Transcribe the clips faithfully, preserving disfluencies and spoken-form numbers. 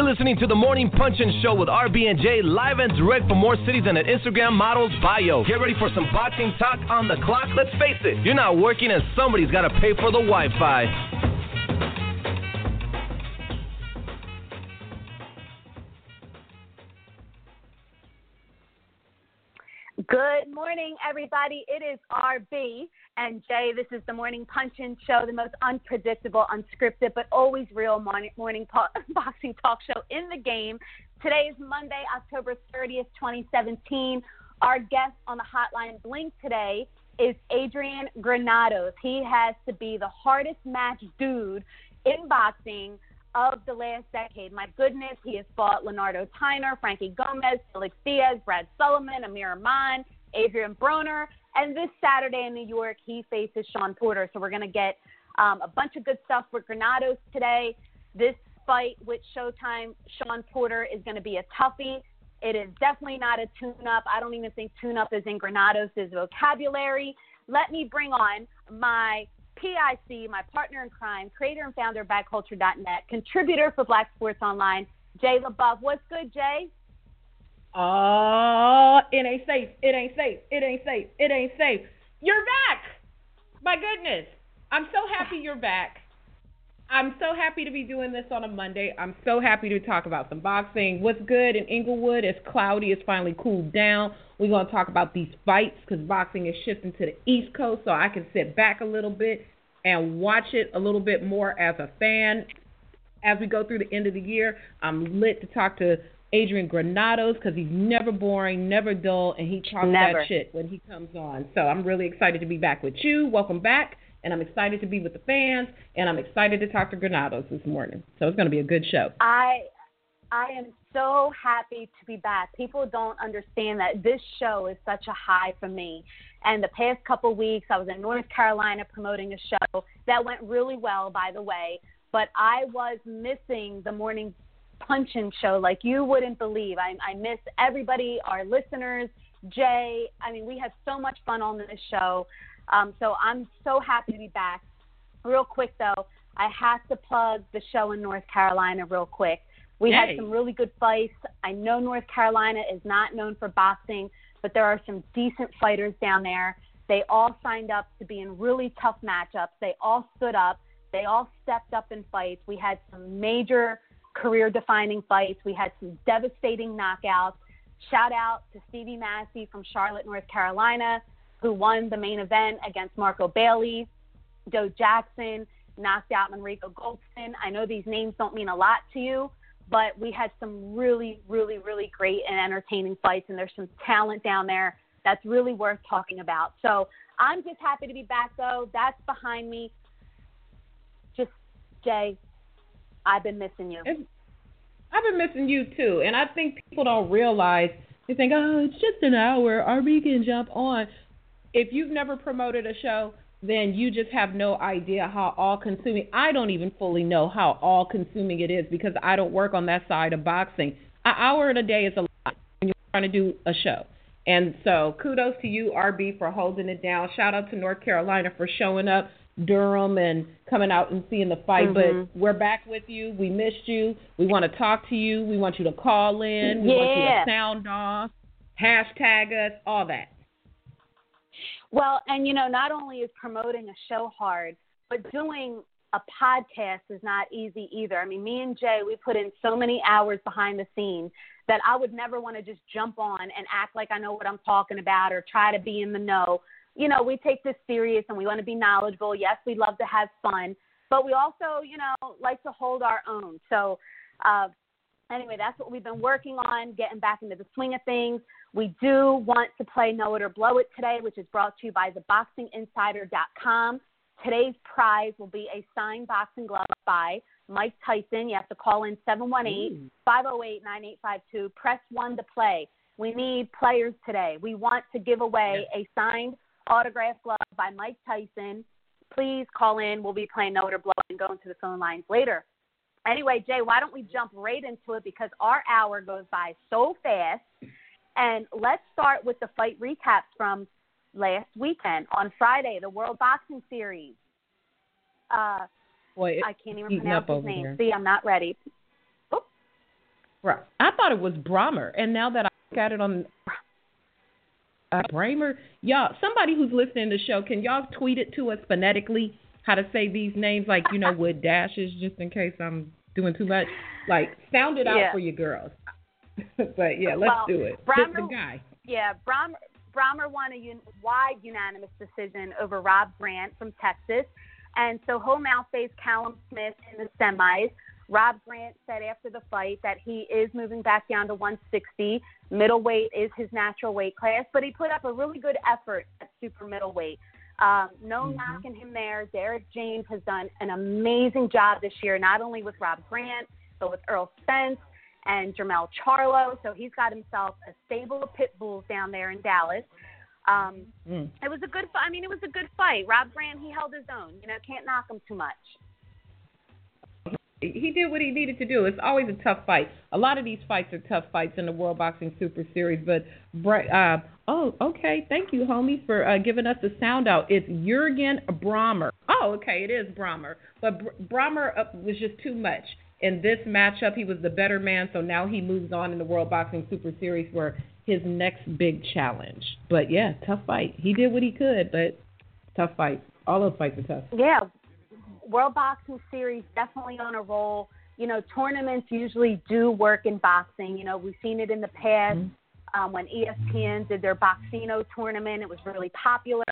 You're listening to the Morning Punchin' Show with R B and J, live and direct from more cities than an Instagram model's bio. Get ready for some boxing talk on the clock. Let's face it, you're not working and somebody's got to pay for the Wi-Fi. Good morning, everybody. It is R B and J. This is the Morning Punchin' Show, the most unpredictable, unscripted, but always real morning, morning po- boxing talk show in the game. Today is Monday, October thirtieth, twenty seventeen. Our guest on the Hotline Blink today is Adrian Granados. He has to be the hardest match dude in boxing of the last decade. My goodness, he has fought Leonardo Tyner, Frankie Gomez, Felix Diaz, Brad Sullivan, Amir Rahman, Adrien Broner, and this Saturday in New York, he faces Sean Porter. So we're going to get um, a bunch of good stuff with Granados today. This fight with Showtime, Sean Porter, is going to be a toughie. It is definitely not a tune-up. I don't even think tune-up is in Granados' vocabulary. Let me bring on my P I C, my partner in crime, creator and founder of Bad Culture dot net, contributor for Black Sports Online, Jay LaBeouf. What's good, Jay? Uh, it ain't safe. It ain't safe. It ain't safe. It ain't safe. You're back. My goodness. I'm so happy you're back. I'm so happy to be doing this on a Monday. I'm so happy to talk about some boxing. What's good in Inglewood? It's cloudy. It's finally cooled down. We're going to talk about these fights because boxing is shifting to the East Coast, so I can sit back a little bit and watch it a little bit more as a fan. As we go through the end of the year, I'm lit to talk to Adrian Granados because he's never boring, never dull, and he talks never. that shit when he comes on. So I'm really excited to be back with you. Welcome back. And I'm excited to be with the fans, and I'm excited to talk to Granados this morning. So it's going to be a good show. I I am so happy to be back. People don't understand that this show is such a high for me. And the past couple weeks, I was in North Carolina promoting a show that went really well, by the way. But I was missing the Morning Punchin' Show like you wouldn't believe. I, I miss everybody, our listeners, Jay. I mean, we have so much fun on this show. Um, so I'm so happy to be back. Real quick, though, I have to plug the show in North Carolina real quick. We hey. had some really good fights. I know North Carolina is not known for boxing, but there are some decent fighters down there. They all signed up to be in really tough matchups. They all stood up. They all stepped up in fights. We had some major career-defining fights. We had some devastating knockouts. Shout out to Stevie Massey from Charlotte, North Carolina, who won the main event against Marco Bailey. Joe Jackson knocked out Manrico Goldson. I know these names don't mean a lot to you, but we had some really, really, really great and entertaining fights, and there's some talent down there that's really worth talking about. So I'm just happy to be back, though. That's behind me. Just, Jay, I've been missing you. I've been missing you, too, and I think people don't realize. They think, oh, it's just an hour. R B can jump on. If you've never promoted a show, then you just have no idea how all-consuming. I don't even fully know how all-consuming it is because I don't work on that side of boxing. An hour in a day is a lot when you're trying to do a show. And so kudos to you, R B, for holding it down. Shout out to North Carolina for showing up, Durham, and coming out and seeing the fight. Mm-hmm. But we're back with you. We missed you. We want to talk to you. We want you to call in. We yeah. want you to sound off, hashtag us, all that. Well, and, you know, not only is promoting a show hard, but doing a podcast is not easy either. I mean, me and Jay, we put in so many hours behind the scenes that I would never want to just jump on and act like I know what I'm talking about or try to be in the know. You know, we take this serious and we want to be knowledgeable. Yes, we love to have fun, but we also, you know, like to hold our own. So, uh, Anyway, that's what we've been working on, getting back into the swing of things. We do want to play Know It or Blow It today, which is brought to you by the boxing insider dot com. Today's prize will be a signed boxing glove by Mike Tyson. You have to call in seven one eight, five oh eight, nine eight five two. Press one to play. We need players today. We want to give away a signed autographed glove by Mike Tyson. Please call in. We'll be playing Know It or Blow It and go into the phone lines later. Anyway, Jay, why don't we jump right into it because our hour goes by so fast. And let's start with the fight recaps from last weekend. On Friday, the World Boxing Series. Uh, Boy, I can't even pronounce his name. Here. See, I'm not ready. Oops. Right. I thought it was Brahmer, and now that I look at it on uh, Braehmer, y'all, somebody who's listening to the show, can y'all tweet it to us phonetically how to say these names, like, you know, with dashes, just in case I'm doing too much? Like, sound it out yeah. for your girls. But, yeah, let's well, do it. Braehmer, the guy. Yeah, Braehmer, Braehmer won a un- wide unanimous decision over Rob Brant from Texas. And so Ho Mao faced Callum Smith in the semis. Rob Brant said after the fight that he is moving back down to one sixty. Middleweight is his natural weight class, but he put up a really good effort at super middleweight. Um, no mm-hmm. knocking him there. Derek James has done an amazing job this year, not only with Rob Brant, but with Errol Spence and Jermell Charlo. So he's got himself a stable of pit bulls down there in Dallas. Um, mm. It was a good fight. I mean, it was a good fight. Rob Brant, he held his own. You know, can't knock him too much. He did what he needed to do. It's always a tough fight. A lot of these fights are tough fights in the World Boxing Super Series. But, uh, oh, okay. Thank you, homies, for uh, giving us the sound out. It's Juergen Braehmer. Oh, okay. It is Braehmer. But Braehmer was just too much. In this matchup, he was the better man. So now he moves on in the World Boxing Super Series for his next big challenge. But, yeah, tough fight. He did what he could, but tough fight. All those fights are tough. Yeah. World Boxing Series definitely on a roll. You know, tournaments usually do work in boxing. You know, we've seen it in the past mm-hmm. um, when E S P N did their Boxino tournament. It was really popular.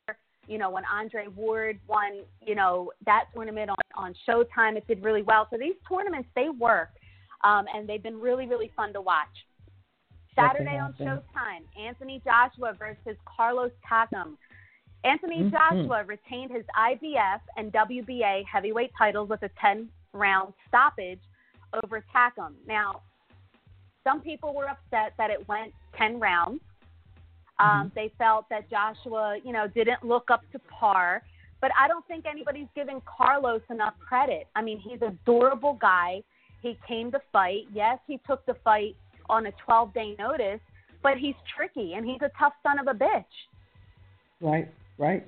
You know, when Andre Ward won, you know, that tournament on, on Showtime, it did really well. So these tournaments, they work, um, and they've been really, really fun to watch. Saturday on Showtime, Anthony Joshua versus Carlos Takam. Anthony mm-hmm. Joshua retained his I B F and W B A heavyweight titles with a ten-round stoppage over Takam. Now, some people were upset that it went ten rounds. Um, mm-hmm. They felt that Joshua, you know, didn't look up to par. But I don't think anybody's giving Carlos enough credit. I mean, he's a durable guy. He came to fight. Yes, he took the fight on a twelve-day notice, but he's tricky, and he's a tough son of a bitch. Right. Right.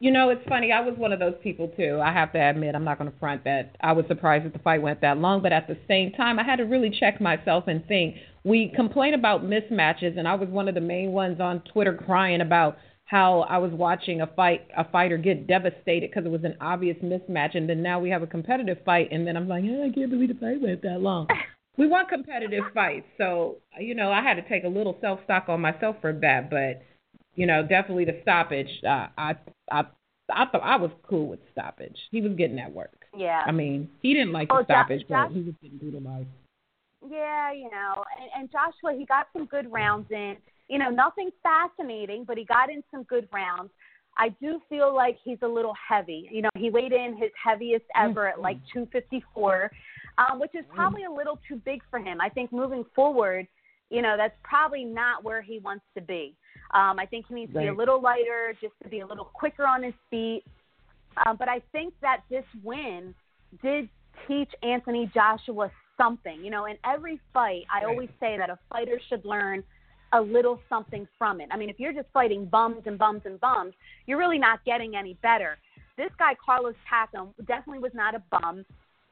You know, it's funny. I was one of those people, too. I have to admit, I'm not going to front that. I was surprised that the fight went that long. But at the same time, I had to really check myself and think. We complain about mismatches, and I was one of the main ones on Twitter crying about how I was watching a fight, a fighter get devastated because it was an obvious mismatch. And then now we have a competitive fight. And then I'm like, yeah, I can't believe the fight went that long. We want competitive fights. So, you know, I had to take a little self-stock on myself for that. But you know, definitely the stoppage. Uh, I, I, I thought I was cool with stoppage. He was getting that work. Yeah. I mean, he didn't like oh, the stoppage, Josh, but Josh, he was getting brutalized. Yeah, you know, and, and Joshua, he got some good rounds in. You know, nothing fascinating, but he got in some good rounds. I do feel like he's a little heavy. You know, he weighed in his heaviest ever mm-hmm. at like two fifty-four, um, which is probably a little too big for him. I think moving forward, you know, that's probably not where he wants to be. Um, I think he needs to be a little lighter, just to be a little quicker on his feet. Um, but I think that this win did teach Anthony Joshua something. You know, in every fight, I right. always say that a fighter should learn a little something from it. I mean, if you're just fighting bums and bums and bums, you're really not getting any better. This guy, Carlos Takam, definitely was not a bum.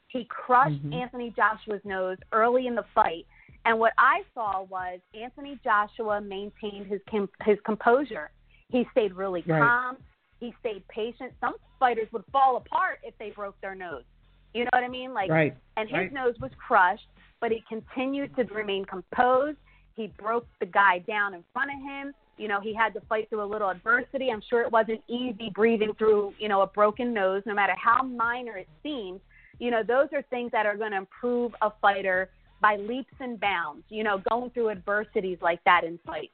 He crushed mm-hmm. Anthony Joshua's nose early in the fight. And what I saw was Anthony Joshua maintained his com- his composure. He stayed really right. calm. He stayed patient. Some fighters would fall apart if they broke their nose. You know what I mean? Like, right. And his right. nose was crushed, but he continued to remain composed. He broke the guy down in front of him. You know, he had to fight through a little adversity. I'm sure it wasn't easy breathing through, you know, a broken nose, no matter how minor it seems. You know, those are things that are going to improve a fighter by leaps and bounds, you know, going through adversities like that in fights.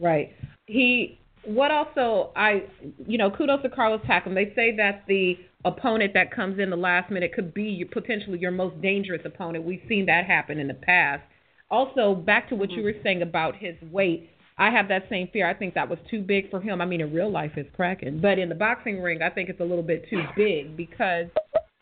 Right. He, what also, I, you know, kudos to Carlos Takam. They say that the opponent that comes in the last minute could be your, potentially your most dangerous opponent. We've seen that happen in the past. Also, back to what mm-hmm. you were saying about his weight, I have that same fear. I think that was too big for him. I mean, in real life, it's cracking. But in the boxing ring, I think it's a little bit too big because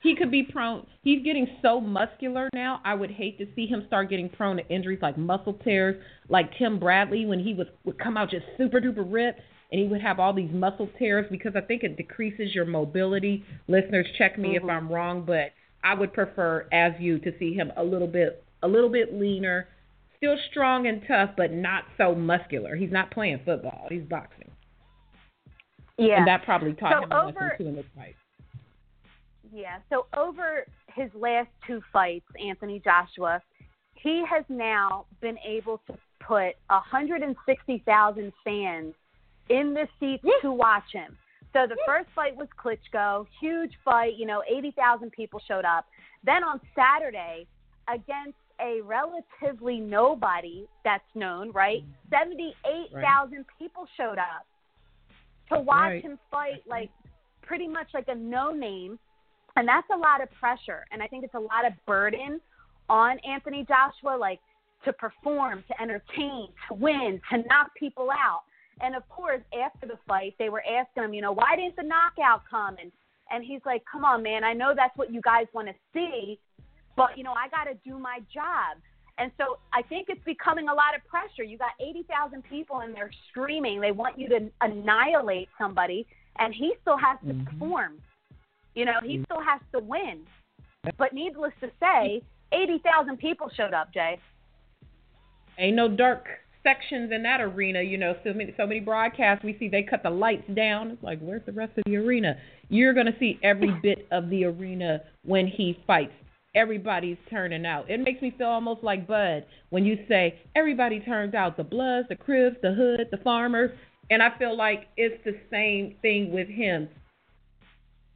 he could be prone. He's getting so muscular now. I would hate to see him start getting prone to injuries like muscle tears, like Tim Bradley when he was, would come out just super duper ripped and he would have all these muscle tears because I think it decreases your mobility. Listeners, check me mm-hmm. if I'm wrong, but I would prefer, as you, to see him a little bit a little bit leaner, still strong and tough, but not so muscular. He's not playing football. He's boxing. Yeah. And that probably taught so him a lesson too in this fight. Yeah. So over his last two fights, Anthony Joshua, he has now been able to put one hundred sixty thousand fans in the seats to watch him. So the first fight was Klitschko, huge fight, you know, eighty thousand people showed up. Then on Saturday, against a relatively nobody that's known, right, seventy-eight thousand right. people showed up to watch right. him fight, like, pretty much like a no-name. And that's a lot of pressure, and I think it's a lot of burden on Anthony Joshua, like, to perform, to entertain, to win, to knock people out. And, of course, after the fight, they were asking him, you know, why didn't the knockout come? And, and he's like, come on, man, I know that's what you guys want to see, but, you know, I got to do my job. And so I think it's becoming a lot of pressure. You got eighty thousand people and they're screaming. They want you to annihilate somebody, and he still has to mm-hmm. perform. You know, he mm-hmm. still has to win. But needless to say, eighty thousand people showed up, Jay. Ain't no dark sections in that arena, you know. So many, so many broadcasts we see, they cut the lights down. It's like, where's the rest of the arena? You're going to see every bit of the arena when he fights. Everybody's turning out. It makes me feel almost like Bud when you say everybody turns out, the Bloods, the Cribs, the Hood, the Farmers, and I feel like it's the same thing with him.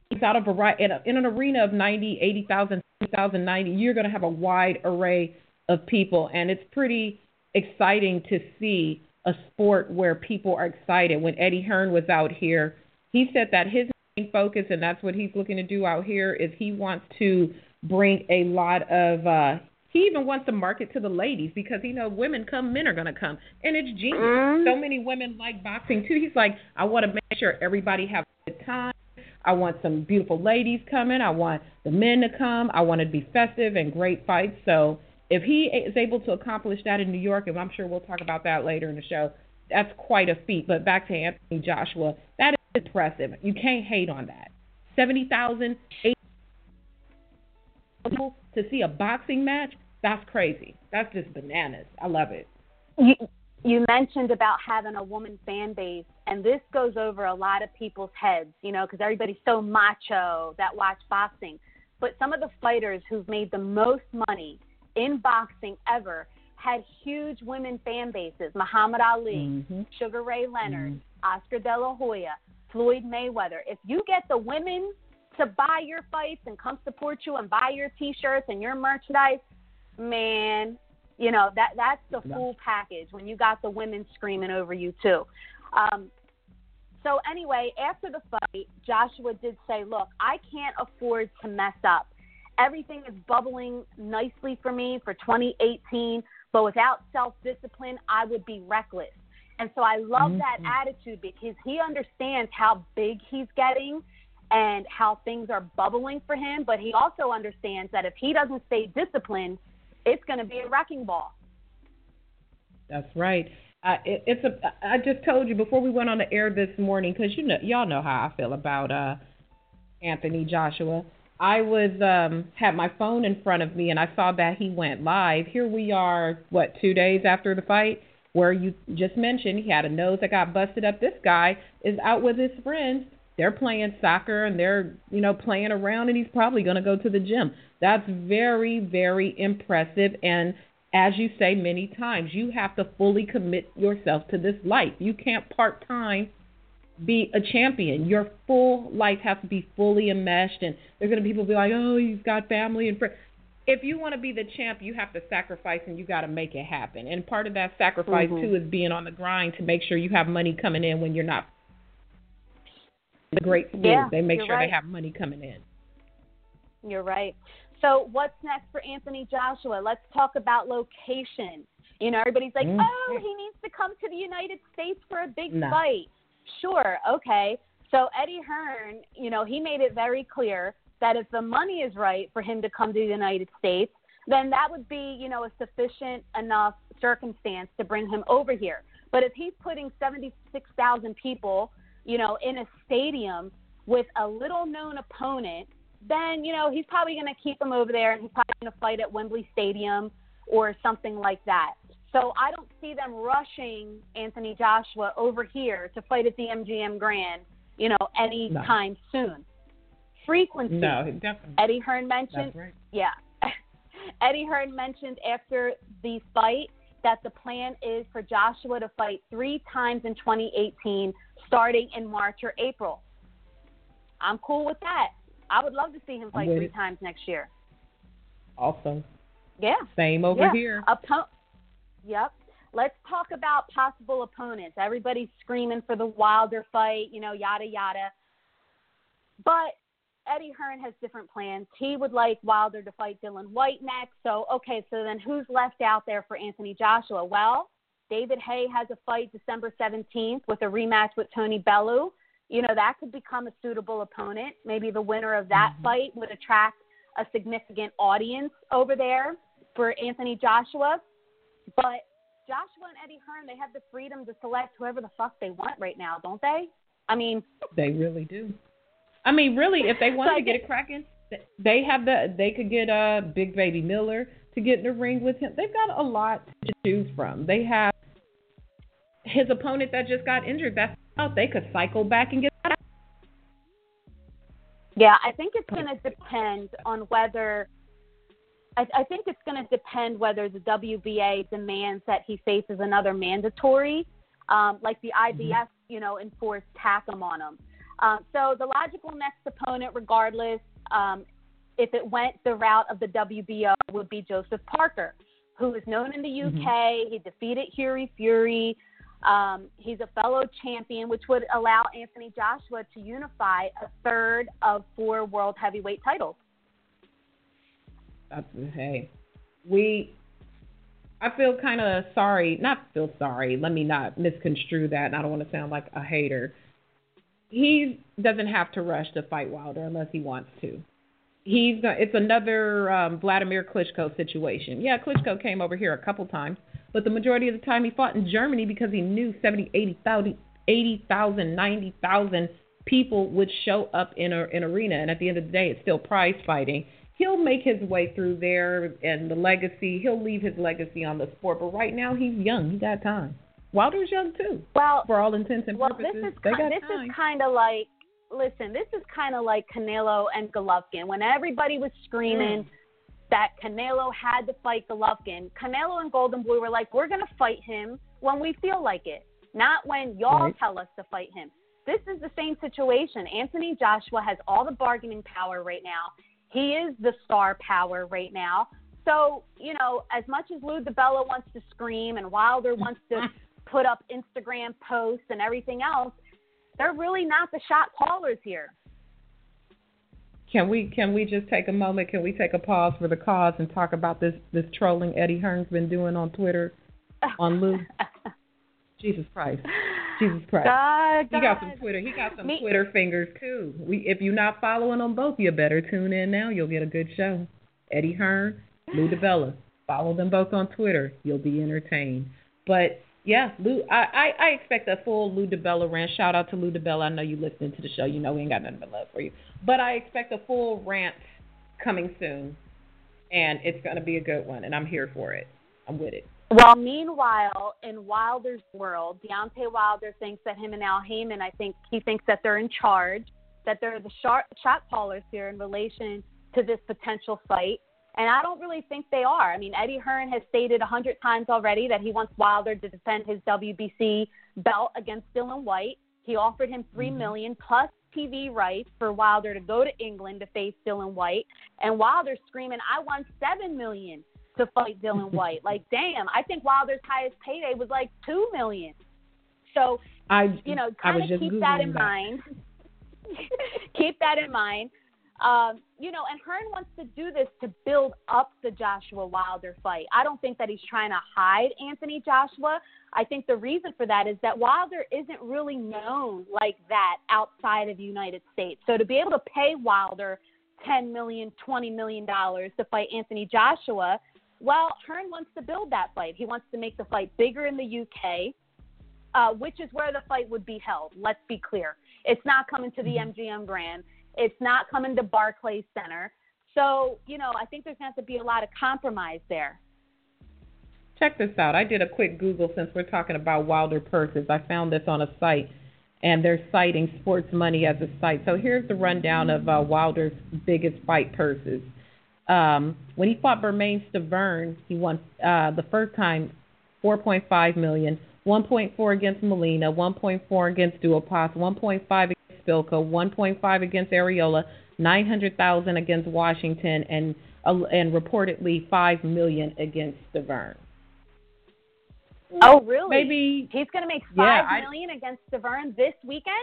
He's out of variety. In an arena of ninety, eighty thousand, two thousand, ninety, you're going to have a wide array of people, and it's pretty exciting to see a sport where people are excited. When Eddie Hearn was out here, he said that his main focus, and that's what he's looking to do out here, is he wants to bring a lot of, uh, he even wants to market to the ladies because, you know, women come, men are going to come. And it's genius. Mm. So many women like boxing, too. He's like, I want to make sure everybody has a good time. I want some beautiful ladies coming. I want the men to come. I want it to be festive and great fights. So if he is able to accomplish that in New York, and I'm sure we'll talk about that later in the show, that's quite a feat. But back to Anthony Joshua, that is impressive. You can't hate on that. seventy thousand, eighty thousand people to see a boxing match, that's crazy. That's just bananas. I love it. You, you mentioned about having a woman fan base, and this goes over a lot of people's heads, you know, because everybody's so macho that watch boxing. But some of the fighters who've made the most money in boxing ever had huge women fan bases. Muhammad Ali, mm-hmm. Sugar Ray Leonard, mm-hmm. Oscar De La Hoya, Floyd Mayweather. If you get the women to buy your fights and come support you and buy your T-shirts and your merchandise, man, you know, that that's the yeah. full package when you got the women screaming over you too. Um, so anyway, after the fight, Joshua did say, look, I can't afford to mess up. Everything is bubbling nicely for me for twenty eighteen, but without self-discipline, I would be reckless. And so I love mm-hmm. that attitude because he understands how big he's getting and how things are bubbling for him, but he also understands that if he doesn't stay disciplined, it's going to be a wrecking ball. That's right. Uh, it, it's a. I just told you before we went on the air this morning, because you know, y'all know how I feel about uh, Anthony Joshua. I was um, had my phone in front of me, and I saw that he went live. Here we are, what, two days after the fight, where you just mentioned he had a nose that got busted up. This guy is out with his friends. They're playing soccer, and they're, you know, playing around, and he's probably going to go to the gym. That's very, very impressive. And as you say many times, you have to fully commit yourself to this life. You can't part-time be a champion. Your full life has to be fully enmeshed, and there's going to be people be like, oh, you've got family and friends. If you want to be the champ, you have to sacrifice, and you got to make it happen. And part of that sacrifice, mm-hmm. too, is being on the grind to make sure you have money coming in when you're not. The great schools, yeah, they make sure right. they have money coming in. You're right. So what's next for Anthony Joshua? Let's talk about location. You know, everybody's like, mm. oh, he needs to come to the United States for a big no. fight. Sure, okay. So Eddie Hearn, you know, he made it very clear that if the money is right for him to come to the United States, then that would be, you know, a sufficient enough circumstance to bring him over here. But if he's putting seventy-six thousand people, you know, in a stadium with a little known opponent then, you know, he's probably going to keep him over there, and he's probably going to fight at Wembley Stadium or something like that. So I don't see them rushing Anthony Joshua over here to fight at the M G M Grand, you know, any no. time soon. Frequency. No, definitely. Eddie Hearn mentioned. That's right. Yeah. Eddie Hearn mentioned after the fight that the plan is for Joshua to fight three times in twenty eighteen, starting in March or April. I'm cool with that. I would love to see him fight three it. times next year. Awesome. Yeah. Same over yeah. here. Oppo- yep. Let's talk about possible opponents. Everybody's screaming for the Wilder fight, you know, yada, yada. But Eddie Hearn has different plans. He would like Wilder to fight Dillian Whyte next. So, okay, so then who's left out there for Anthony Joshua? Well, David Haye has a fight December seventeenth with a rematch with Tony Bellew. You know, that could become a suitable opponent. Maybe the winner of that mm-hmm. fight would attract a significant audience over there for Anthony Joshua. But Joshua and Eddie Hearn, they have the freedom to select whoever the fuck they want right now, don't they? I mean, they really do. I mean, really, if they wanted so to get it cracking, they have the they could get a uh, Big Baby Miller to get in the ring with him. They've got a lot to choose from. They have his opponent that just got injured. That's out. They could cycle back and get that out. Yeah, I think it's going to depend on whether. I, I think it's going to depend whether the W B A demands that he faces another mandatory, um, like the I B F, mm-hmm. you know, enforced Takam on him. Um, so the logical next opponent, regardless, um, if it went the route of the W B O, would be Joseph Parker, who is known in the U K. Mm-hmm. He defeated Hury Fury. Um, he's a fellow champion, which would allow Anthony Joshua to unify a third of four world heavyweight titles. Hey, we, I feel kind of sorry, not feel sorry. Let me not misconstrue that. And I don't want to sound like a hater. He doesn't have to rush to fight Wilder unless he wants to. He's It's another um, Vladimir Klitschko situation. Yeah, Klitschko came over here a couple times, but the majority of the time he fought in Germany because he knew seventy, eighty thousand, ninety thousand people would show up in a, an arena, and at the end of the day, it's still prize fighting. He'll make his way through there and the legacy. He'll leave his legacy on the sport, but right now he's young. He got time. Wilder's young, too, well, for all intents and well, purposes. This is, they got this time. is kind of like, listen, this is kind of like Canelo and Golovkin. When everybody was screaming mm. that Canelo had to fight Golovkin, Canelo and Golden Boy were like, we're going to fight him when we feel like it, not when y'all all tell us to fight him. This is the same situation. Anthony Joshua has all the bargaining power right now. He is the star power right now. So, you know, as much as Lou DiBella wants to scream and Wilder wants to put up Instagram posts and everything else, they're really not the shot callers here. Can we can we just take a moment, can we take a pause for the cause and talk about this, this trolling Eddie Hearn's been doing on Twitter on Lou? Jesus Christ. Jesus Christ. God, God. He got some Twitter. He got some Me- Twitter fingers, too. We, if you're not following them both, you better tune in now. You'll get a good show. Eddie Hearn, Lou DiBella. Follow them both on Twitter. You'll be entertained. But... yeah, Lou, I, I, I expect a full Lou DiBella rant. Shout out to Lou DiBella. I know you listening to the show. You know we ain't got nothing but love for you. But I expect a full rant coming soon, and it's going to be a good one, and I'm here for it. I'm with it. Well, meanwhile, in Wilder's world, Deontay Wilder thinks that him and Al Heyman, I think he thinks that they're in charge, that they're the shot, shot callers here in relation to this potential fight. And I don't really think they are. I mean, Eddie Hearn has stated a hundred times already that he wants Wilder to defend his W B C belt against Dillian Whyte. He offered him three million plus T V rights for Wilder to go to England to face Dillian Whyte. And Wilder's screaming, "I want seven million to fight Dillian Whyte." Like, damn! I think Wilder's highest payday was like two million. So, I, you know, kind of keep that in mind. Keep that in mind. Um, you know, and Hearn wants to do this to build up the Joshua Wilder fight. I don't think that he's trying to hide Anthony Joshua. I think the reason for that is that Wilder isn't really known like that outside of the United States. So to be able to pay Wilder ten million dollars, twenty million dollars to fight Anthony Joshua, well, Hearn wants to build that fight. He wants to make the fight bigger in the U K, uh, which is where the fight would be held. Let's be clear. It's not coming to the M G M Grand. It's not coming to Barclays Center. So, you know, I think there's going to have to be a lot of compromise there. Check this out. I did a quick Google since we're talking about Wilder purses. I found this on a site, and they're citing Sports Money as a site. So here's the rundown of uh, Wilder's biggest fight purses. Um, when he fought Bermane Stiverne, he won uh, the first time four point five million dollars, one point four against Molina, one point four against Duopas, one point five against Spilka, one point five against Areola, nine hundred thousand dollars against Washington, and uh, and reportedly five million dollars against Stiverne. Oh, really? Maybe he's going to make five yeah, million I, against Stiverne this weekend.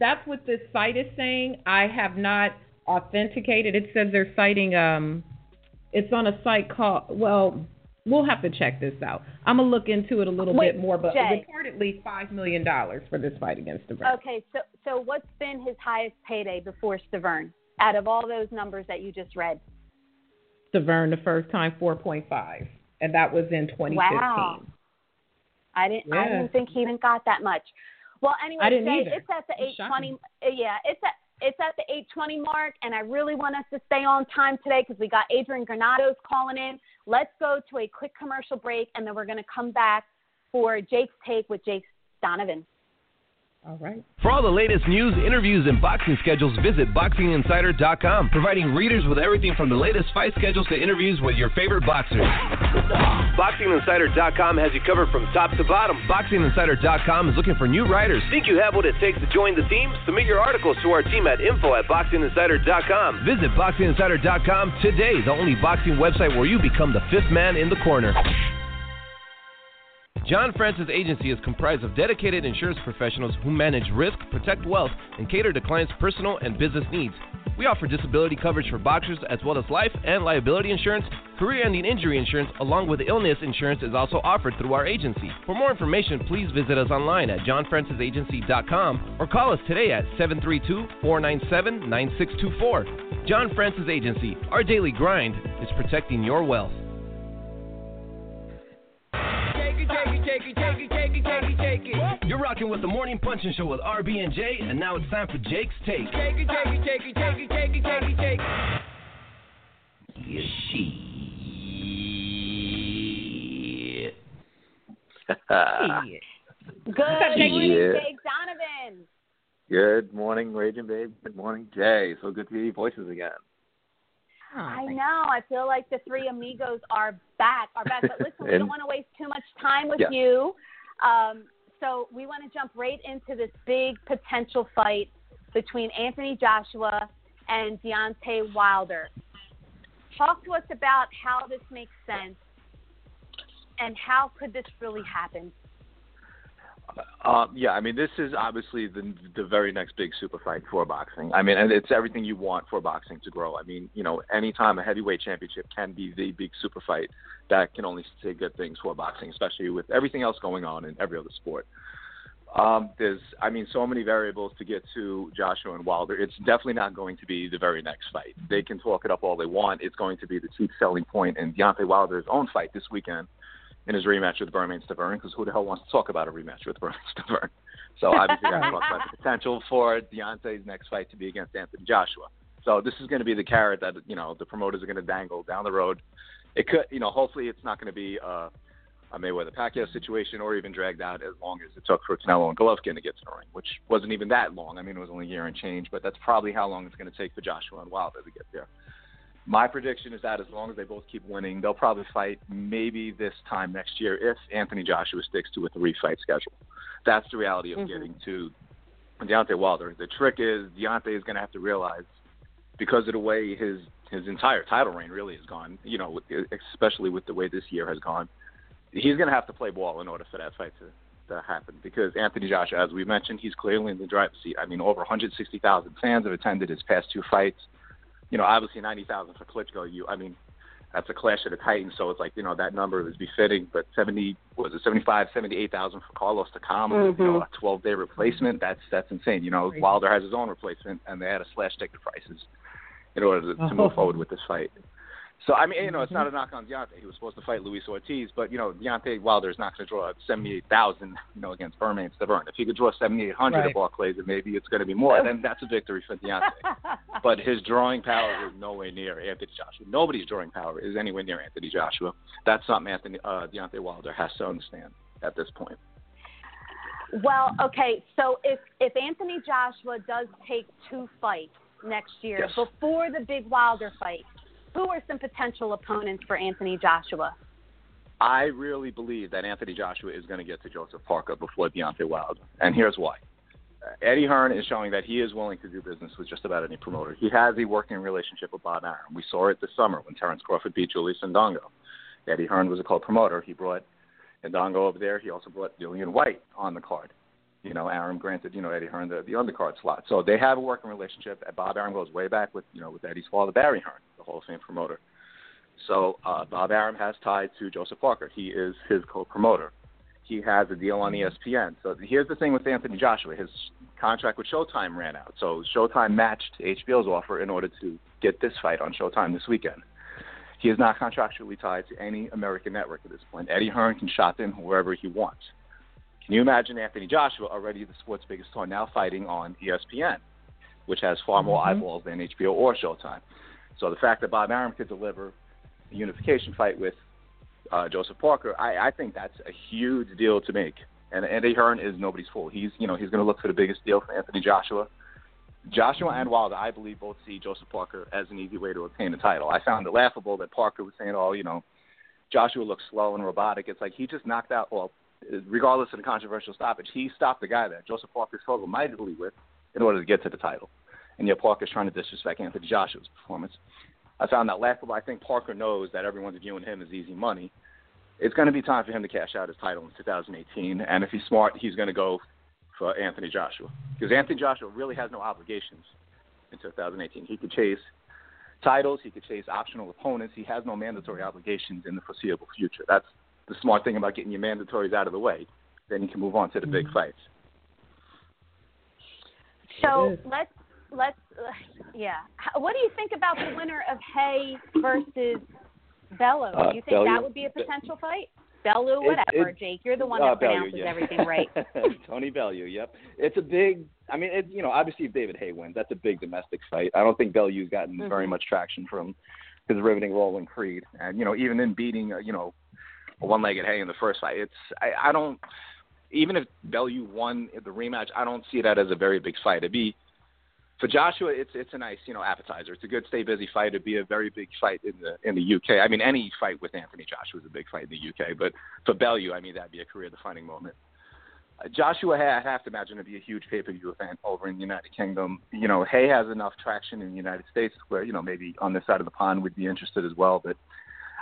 That's what this site is saying. I have not authenticated. It says they're citing. Um, it's on a site called. Well, we'll have to check this out. I'm gonna look into it a little Wait, bit more. But Jay, reportedly, five million dollars for this fight against Stiverne. Okay, so so what's been his highest payday before Stiverne? Out of all those numbers that you just read, Stiverne the first time four point five, and that was in twenty fifteen. Wow. I didn't. Yeah. I didn't think he even got that much. Well, anyway, I didn't Jay, it's at the eight twenty. Yeah, it's at it's at the eight twenty mark, and I really want us to stay on time today because we got Adrian Granados calling in. Let's go to a quick commercial break, and then we're going to come back for Jake's Take with Jake Donovan. All right. For all the latest news, interviews, and boxing schedules, visit boxing insider dot com, providing readers with everything from the latest fight schedules to interviews with your favorite boxers. boxing insider dot com has you covered from top to bottom. boxing insider dot com is looking for new writers. Think you have what it takes to join the team? Submit your articles to our team at info at boxing insider dot com. Visit boxing insider dot com today, the only boxing website where you become the fifth man in the corner. John Francis Agency is comprised of dedicated insurance professionals who manage risk, protect wealth, and cater to clients' personal and business needs. We offer disability coverage for boxers as well as life and liability insurance. Career-ending injury insurance along with illness insurance is also offered through our agency. For more information, please visit us online at john francis agency dot com or call us today at seven three two, four nine seven, nine six two four. John Francis Agency, our daily grind is protecting your wealth. Take it, take it, take it, take it, take it, take it. You're rocking with the Morning Punching Show with R B and J, and now it's time for Jake's Take. Take it, take it, take it, take it, take it, take it, take it. You see. Good morning, yeah. Jake Donovan. Good morning, Raging Babe. Good morning, Jay. So good to hear your voices again. I know. I feel like the three amigos are back. Are back. But listen, we don't want to waste too much time with yeah. you. Um, so we want to jump right into this big potential fight between Anthony Joshua and Deontay Wilder. Talk to us about how this makes sense and how could this really happen? Uh, yeah, I mean, this is obviously the the very next big super fight for boxing. I mean, and it's everything you want for boxing to grow. I mean, you know, anytime a heavyweight championship can be the big super fight, that can only say good things for boxing, especially with everything else going on in every other sport. Um, there's, I mean, so many variables to get to Joshua and Wilder. It's definitely not going to be the very next fight. They can talk it up all they want. It's going to be the chief selling point in Deontay Wilder's own fight this weekend, in his rematch with Bermane Stiverne, because who the hell wants to talk about a rematch with Bermane Stiverne? So obviously I talk about the potential for Deontay's next fight to be against Anthony Joshua. So this is going to be the carrot that, you know, the promoters are going to dangle down the road. It could, you know, hopefully it's not going to be uh, a Mayweather-Pacquiao situation or even dragged out as long as it took for Canelo and Golovkin to get to the ring, which wasn't even that long. I mean, it was only a year and change, but that's probably how long it's going to take for Joshua and Wilder to get there. My prediction is that as long as they both keep winning, they'll probably fight maybe this time next year if Anthony Joshua sticks to a three-fight schedule. That's the reality of mm-hmm. getting to Deontay Wilder. The trick is Deontay is going to have to realize, because of the way his, his entire title reign really has gone, you know, especially with the way this year has gone, he's going to have to play ball in order for that fight to, to happen. Because Anthony Joshua, as we mentioned, he's clearly in the driver's seat. I mean, over one hundred sixty thousand fans have attended his past two fights. You know, obviously ninety thousand for Klitschko. You, I mean, that's a clash of the titans, so it's like, you know, that number is befitting. But seventy, was it seventy-five, seventy-eight thousand for Carlos Takam, mm-hmm. you know, a twelve-day replacement. That's that's insane. You know, Wilder has his own replacement, and they had to slash ticket prices in order to, to move forward with this fight. So, I mean, you know, it's not a knock on Deontay. He was supposed to fight Luis Ortiz, but, you know, Deontay Wilder is not going to draw seventy-eight thousand, you know, against Bermane Stiverne. If he could draw seventy-eight hundred right. at Barclays, then maybe it's going to be more. Then that's a victory for Deontay. But his drawing power is nowhere near Anthony Joshua. Nobody's drawing power is anywhere near Anthony Joshua. That's something Anthony, uh, Deontay Wilder has to understand at this point. Well, okay, so if, if Anthony Joshua does take two fights next year yes. before the big Wilder fight, who are some potential opponents for Anthony Joshua? I really believe that Anthony Joshua is going to get to Joseph Parker before Deontay Wilder, and here's why. Uh, Eddie Hearn is showing that he is willing to do business with just about any promoter. He has a working relationship with Bob Arum. We saw it this summer when Terrence Crawford beat Julie Sandango. Eddie Hearn was a co-promoter. He brought Sandango over there. He also brought Dillian Whyte on the card. You know, Arum granted, you know, Eddie Hearn the, the undercard slot. So they have a working relationship. Bob Arum goes way back with, you know, with Eddie's father, Barry Hearn, the Hall of Fame promoter. So uh, Bob Arum has tied to Joseph Parker. He is his co-promoter. He has a deal on E S P N. So here's the thing with Anthony Joshua. His contract with Showtime ran out. So Showtime matched H B O's offer in order to get this fight on Showtime this weekend. He is not contractually tied to any American network at this point. Eddie Hearn can shop in wherever he wants. Can you imagine Anthony Joshua, already the sport's biggest star, now fighting on E S P N, which has far more mm-hmm. eyeballs than H B O or Showtime? So the fact that Bob Arum could deliver a unification fight with uh, Joseph Parker, I, I think that's a huge deal to make. And Eddie Hearn is nobody's fool. He's, you know, he's going to look for the biggest deal for Anthony Joshua. Joshua and Wilder, I believe, both see Joseph Parker as an easy way to obtain the title. I found it laughable that Parker was saying, "Oh, you know, Joshua looks slow and robotic." It's like he just knocked out all. Well, regardless of the controversial stoppage, he stopped the guy that Joseph Parker struggled mightily with in order to get to the title. And yet Parker's trying to disrespect Anthony Joshua's performance. I found that laughable. I think Parker knows that everyone's viewing him as easy money. It's going to be time for him to cash out his title in two thousand eighteen. And if he's smart, he's going to go for Anthony Joshua. Because Anthony Joshua really has no obligations in two thousand eighteen. He could chase titles. He could chase optional opponents. He has no mandatory obligations in the foreseeable future. That's the smart thing about getting your mandatories out of the way, then you can move on to the mm-hmm. big fights. So let's let's uh, yeah. What do you think about the winner of Haye versus Bellew? Uh, do you think Bellew, that would be a potential fight? Bellew, whatever, it, it, Jake. You're the one that uh, pronounces Bellew, yeah. everything right. Tony Bellew. Yep. It's a big. I mean, it, you know, obviously if David Haye wins, that's a big domestic fight. I don't think Bellew's gotten mm-hmm. very much traction from his riveting role in Creed, and you know, even in beating, uh, you know. A one-legged Haye in the first fight. It's I, I don't even if Bellew won the rematch, I don't see that as a very big fight. It'd be for Joshua. It's it's a nice you know appetizer. It's a good stay busy fight. It'd be a very big fight in the in the U K. I mean, any fight with Anthony Joshua is a big fight in the U K. But for Bellew, I mean, that'd be a career-defining moment. Uh, Joshua Haye, I have to imagine, would be a huge pay-per-view event over in the United Kingdom. You know, Haye has enough traction in the United States where you know maybe on this side of the pond would be interested as well, but.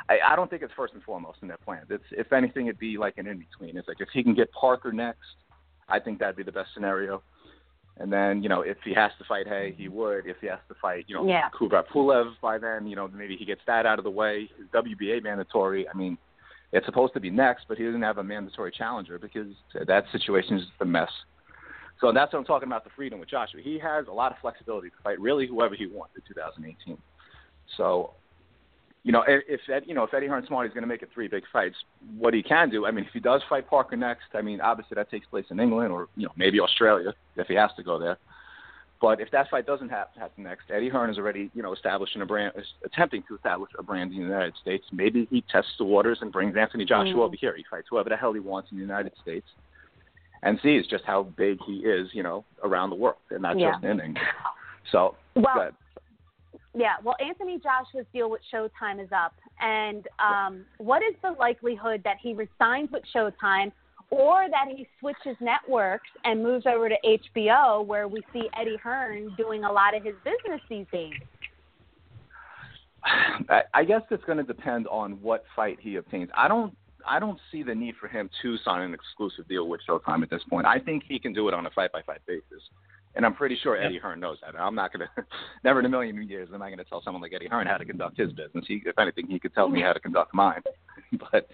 I, I don't think it's first and foremost in their plans. It's, if anything, it'd be like an in-between. It's like if he can get Parker next, I think that'd be the best scenario. And then, you know, if he has to fight Haye, he would. If he has to fight, you know, yeah. Kuvratpulev by then, you know, maybe he gets that out of the way. His W B A mandatory, I mean, it's supposed to be next, but he doesn't have a mandatory challenger because that situation is just a mess. So that's what I'm talking about, the freedom with Joshua. He has a lot of flexibility to fight really whoever he wants in two thousand eighteen. So... You know, if you know if Eddie Hearn's smart, he's going to make it three big fights. What he can do, I mean, if he does fight Parker next, I mean, obviously that takes place in England or you know maybe Australia if he has to go there. But if that fight doesn't happen next, Eddie Hearn is already you know establishing a brand, is attempting to establish a brand in the United States. Maybe he tests the waters and brings Anthony Joshua mm. over here. He fights whoever the hell he wants in the United States, and sees just how big he is, you know, around the world and not yeah. just in England. So. Well, Yeah, well, Anthony Joshua's deal with Showtime is up. And um, what is the likelihood that he resigns with Showtime or that he switches networks and moves over to H B O where we see Eddie Hearn doing a lot of his business these days? I, I guess it's going to depend on what fight he obtains. I don't I don't see the need for him to sign an exclusive deal with Showtime at this point. I think he can do it on a fight-by-fight basis. And I'm pretty sure Eddie Hearn knows that. I'm not going to, never in a million years, I'm not going to tell someone like Eddie Hearn how to conduct his business. He, if anything, he could tell me how to conduct mine. But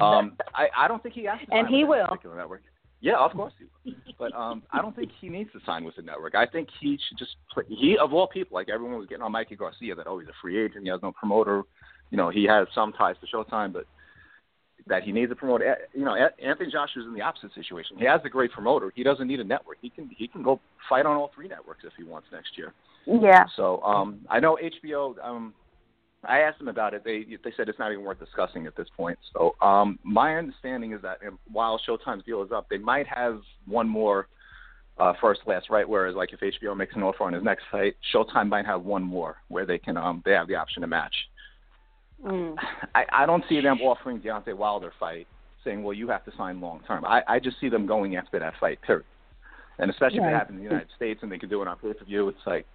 um, I, I don't think he has to sign and he with will. Particular network. Yeah, of course he will. But um, I don't think he needs to sign with the network. I think he should just play. He, of all people, like everyone was getting on Mikey Garcia, that, oh, he's a free agent. He has no promoter. you know, he has some ties to Showtime, but that he needs a promoter. You know, Anthony Joshua's in the opposite situation. He has a great promoter. He doesn't need a network. He can he can go fight on all three networks if he wants next year. Yeah. So um, I know H B O. Um, I asked them about it. They they said it's not even worth discussing at this point. So um, my understanding is that while Showtime's deal is up, they might have one more uh, first last right. Whereas like if H B O makes an offer on his next fight, Showtime might have one more where they can um, they have the option to match. Mm. I, I don't see them offering Deontay Wilder fight, saying, well, you have to sign long term. I, I just see them going after that fight, period. And especially yeah. if it happened in the United States and they could do it on pay-per-view, it's like,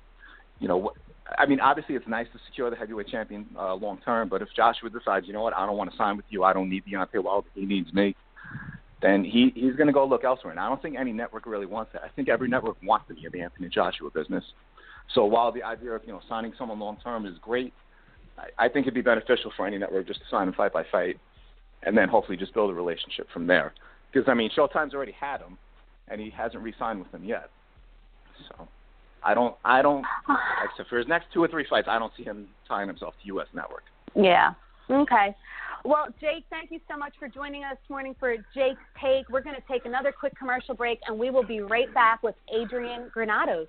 you know, what, I mean, obviously it's nice to secure the heavyweight champion uh, long term, but if Joshua decides, you know what, I don't want to sign with you, I don't need Deontay Wilder, he needs me, then he, he's going to go look elsewhere. And I don't think any network really wants that. I think every network wants to be in the Anthony Joshua business. So while the idea of, you know, signing someone long term is great, I think it'd be beneficial for any network just to sign him fight by fight and then hopefully just build a relationship from there. Because, I mean, Showtime's already had him, and he hasn't re-signed with them yet. So I don't, I don't, except for his next two or three fights, I don't see him tying himself to U S network. Yeah. Okay. Well, Jake, thank you so much for joining us this morning for Jake's Take. We're going to take another quick commercial break, and we will be right back with Adrian Granados.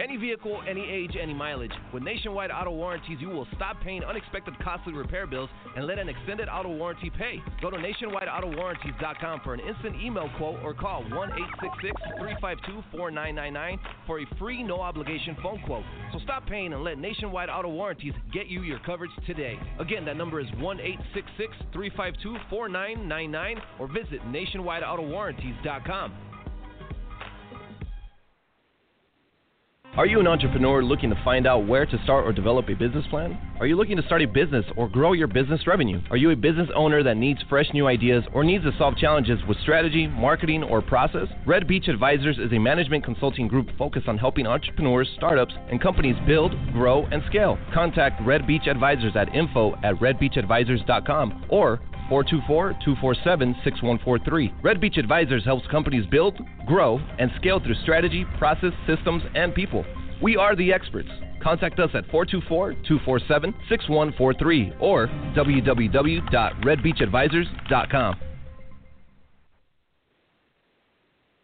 Any vehicle, any age, any mileage. With Nationwide Auto Warranties, you will stop paying unexpected costly repair bills and let an extended auto warranty pay. Go to nationwide auto warranties dot com for an instant email quote or call one eight six six, three five two, four nine nine nine for a free, no-obligation phone quote. So stop paying and let Nationwide Auto Warranties get you your coverage today. Again, that number is one eight six six, three five two, four nine nine nine or visit nationwide auto warranties dot com. Are you an entrepreneur looking to find out where to start or develop a business plan? Are you looking to start a business or grow your business revenue? Are you a business owner that needs fresh new ideas or needs to solve challenges with strategy, marketing, or process? Red Beach Advisors is a management consulting group focused on helping entrepreneurs, startups, and companies build, grow, and scale. Contact Red Beach Advisors at info at red beach advisors dot com or four two four, two four seven, six one four three. Red Beach Advisors helps companies build, grow, and scale through strategy, process, systems, and people. We are the experts. Contact us at four two four, two four seven, six one four three or w w w dot red beach advisors dot com.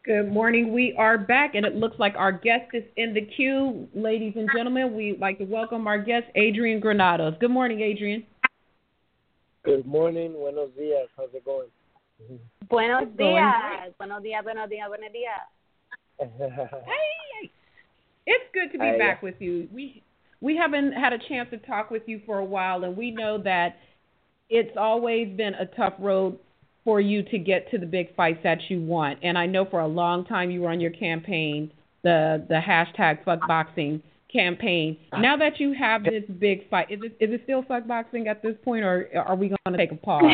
Good morning. We are back, and it looks like our guest is in the queue. Ladies and gentlemen, we'd like to welcome our guest, Adrian Granados. Good morning, Adrian. Good morning, buenos días, how's it going? Buenos días, buenos días, buenos días, buenos días. Hey, it's good to be Hi. back with you. We we haven't had a chance to talk with you for a while, and we know that it's always been a tough road for you to get to the big fights that you want. And I know for a long time you were on your campaign, the, the hashtag Fuck Boxing campaign. Now that you have this big fight, is it, is it still fuck boxing at this point, or are we going to take a pause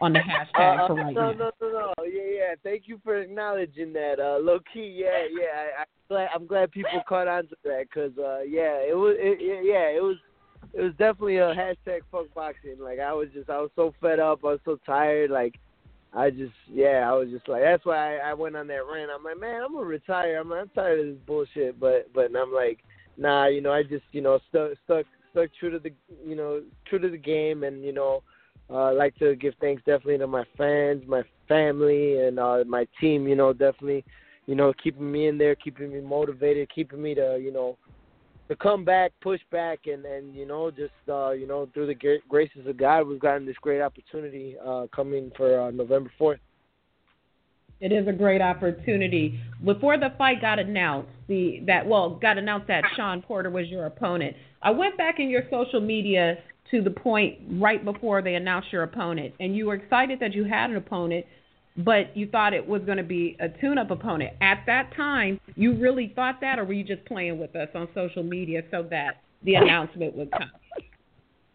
on the hashtag uh, for right no, now? No, no, no, yeah, yeah. Thank you for acknowledging that, uh, low key. Yeah, yeah. I, I'm glad. I'm glad people caught on to that because, uh, yeah, it was. It, yeah, it was. It was definitely a hashtag fuck boxing. Like I was just, I was so fed up. I was so tired. Like I just, yeah, I was just like, that's why I, I went on that rant. I'm like, man, I'm gonna retire. I'm, like, I'm tired of this bullshit. But, but, and I'm like. Nah, you know, I just, you know, stuck, stuck, stuck true to the, you know, true to the game, and you know, uh, like to give thanks definitely to my fans, my family, and uh, my team. You know, definitely, you know, keeping me in there, keeping me motivated, keeping me to, you know, to come back, push back, and and you know, just uh, you know, through the graces of God, we've gotten this great opportunity uh, coming for uh, November fourth. It is a great opportunity. Before the fight got announced, the that well got announced that Sean Porter was your opponent. I went back in your social media to the point right before they announced your opponent, and you were excited that you had an opponent, but you thought it was going to be a tune-up opponent. At that time, you really thought that, or were you just playing with us on social media so that the announcement would come?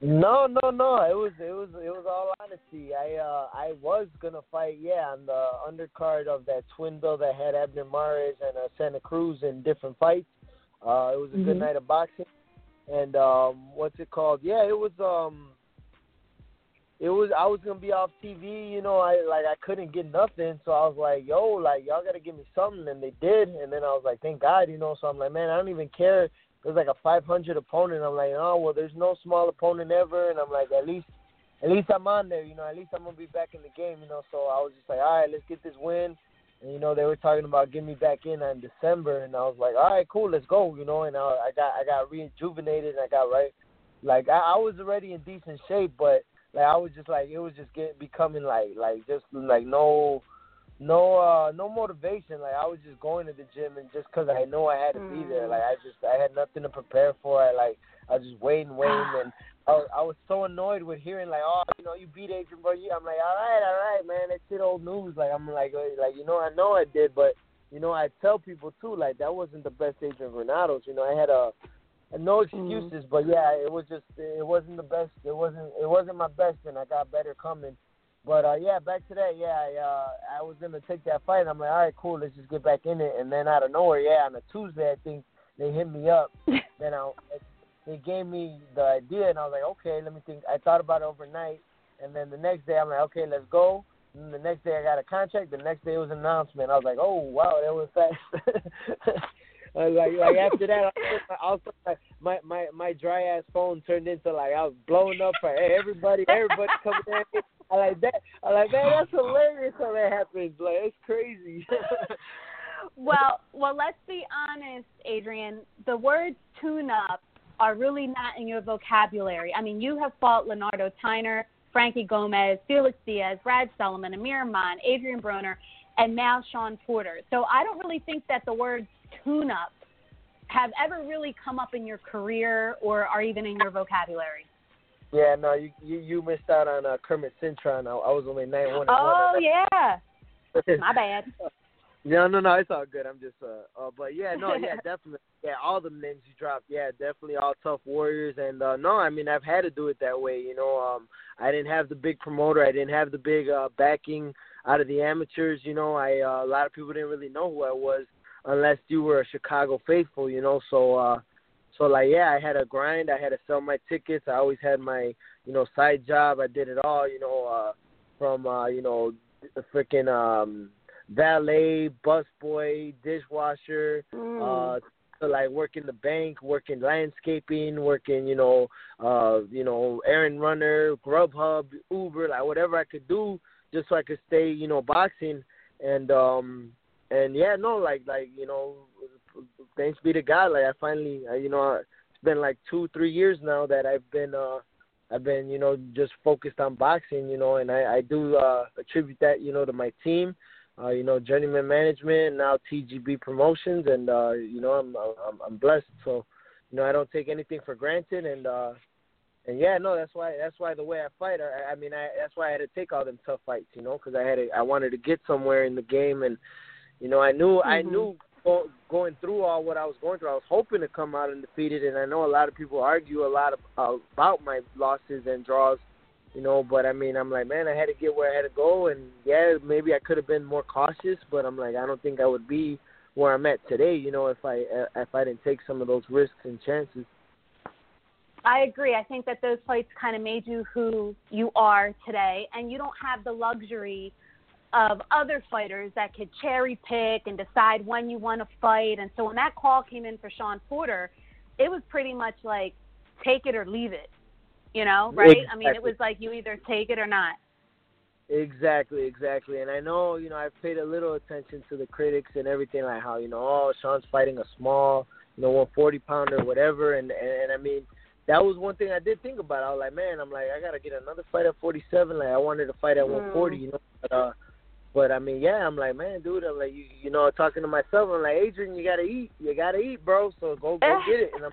No, no, no. It was, it was, it was all honesty. I, uh, I was gonna fight, yeah, on the undercard of that twin bill that had Abner Mares and uh, Santa Cruz in different fights. Uh, it was a mm-hmm. good night of boxing, and um, what's it called? Yeah, it was. Um, it was. I was gonna be off T V, you know. I like I couldn't get nothing, so I was like, yo, like y'all gotta give me something, and they did. And then I was like, thank God, you know. So I'm like, man, I don't even care was like a five hundred opponent. I'm like, oh, well, there's no small opponent ever. And I'm like, at least at least I'm on there, you know. At least I'm going to be back in the game, you know. So I was just like, all right, let's get this win. And, you know, they were talking about getting me back in on December. And I was like, all right, cool, let's go, you know. And I, I got I got rejuvenated and I got right. Like, I, I was already in decent shape, but, like, I was just like, it was just getting becoming, like, like just, like, no – No, uh, no motivation. Like, I was just going to the gym, and just because I know I had to be there. Like, I just, I had nothing to prepare for. I like, I was just waiting, waiting, and I, I was so annoyed with hearing like, oh, you know, you beat Adrian Broner. I'm like, all right, all right, man, that shit old news. Like, I'm like, like, you know, I know I did, but you know, I tell people too, like, that wasn't the best Adrian Granados. You know, I had a, a no excuses, mm-hmm. but yeah, it was just, it wasn't the best. It wasn't, it wasn't my best, and I got better coming. But, uh, yeah, back to that, yeah, I, uh, I was going to take that fight. I'm like, all right, cool, let's just get back in it. And then out of nowhere, yeah, on a Tuesday, I think, they hit me up. Then I, they gave me the idea, and I was like, okay, let me think. I thought about it overnight. And then the next day, I'm like, okay, let's go. And the next day, I got a contract. The next day, it was an announcement. I was like, oh, wow, that was fast. I was like, like after that, I was like, my, my, my dry ass phone turned into like I was blowing up for everybody, everybody coming at me. I like that. I like man, that's hilarious how that happens. Like, it's crazy. well, well, let's be honest, Adrian. The words "tune up" are really not in your vocabulary. I mean, you have fought Leonardo Tyner, Frankie Gomez, Felix Diaz, Brad Solomon, Amir Mann, Adrian Broner, and now Sean Porter. So I don't really think that the words tune-up have ever really come up in your career or are even in your vocabulary? Yeah, no, you you, you missed out on uh, Kermit Cintron. I, I was only nine one. Oh, one yeah. My bad. No, no, no, it's all good. I'm just, uh, uh but yeah, no, yeah, definitely. Yeah, all the names you dropped, yeah, definitely all tough warriors. And, uh, no, I mean, I've had to do it that way, you know. Um, I didn't have the big promoter. I didn't have the big uh, backing out of the amateurs, you know. I uh, a lot of people didn't really know who I was. Unless you were a Chicago faithful, you know, so, uh, so like, yeah, I had a grind, I had to sell my tickets, I always had my, you know, side job, I did it all, you know, uh, from, uh, you know, the freaking um, valet, busboy, dishwasher, mm. uh, to like working the bank, working landscaping, working, you know, uh, you know, errand runner, Grubhub, Uber, like whatever I could do just so I could stay, you know, boxing, and, um, And, yeah, no, like, like you know, thanks be to God. Like, I finally, you know, it's been like two, three years now that I've been, uh, I've been, you know, just focused on boxing, you know, and I, I do uh, attribute that, you know, to my team, uh, you know, Journeyman Management, now T G B Promotions, and, uh, you know, I'm, I'm I'm blessed. So, you know, I don't take anything for granted, and, uh, and yeah, no, that's why that's why the way I fight, I, I mean, I, that's why I had to take all them tough fights, you know, because I had to, I wanted to get somewhere in the game, and, you know, I knew mm-hmm. I knew go, going through all what I was going through, I was hoping to come out undefeated, and I know a lot of people argue a lot of, uh, about my losses and draws, you know, but, I mean, I'm like, man, I had to get where I had to go, and, yeah, maybe I could have been more cautious, but I'm like, I don't think I would be where I'm at today, you know, if I, if I didn't take some of those risks and chances. I agree. I think that those fights kind of made you who you are today, and you don't have the luxury of other fighters that could cherry pick and decide when you want to fight. And so when that call came in for Sean Porter, it was pretty much like take it or leave it, you know, right? Exactly. I mean, it was like you either take it or not. Exactly, exactly. And I know, you know, I've paid a little attention to the critics and everything, like how, you know, oh, Sean's fighting a small, you know, one forty pounder, whatever. And, and, and I mean, that was one thing I did think about. I was like, man, I'm like, I got to get another fight at forty-seven. Like, I wanted to fight at mm. one forty, you know, but, uh, But, I mean, yeah, I'm like, man, dude, I'm like, you, you know, talking to myself, I'm like, Adrian, you got to eat. You got to eat, bro, so go go get it. And I'm,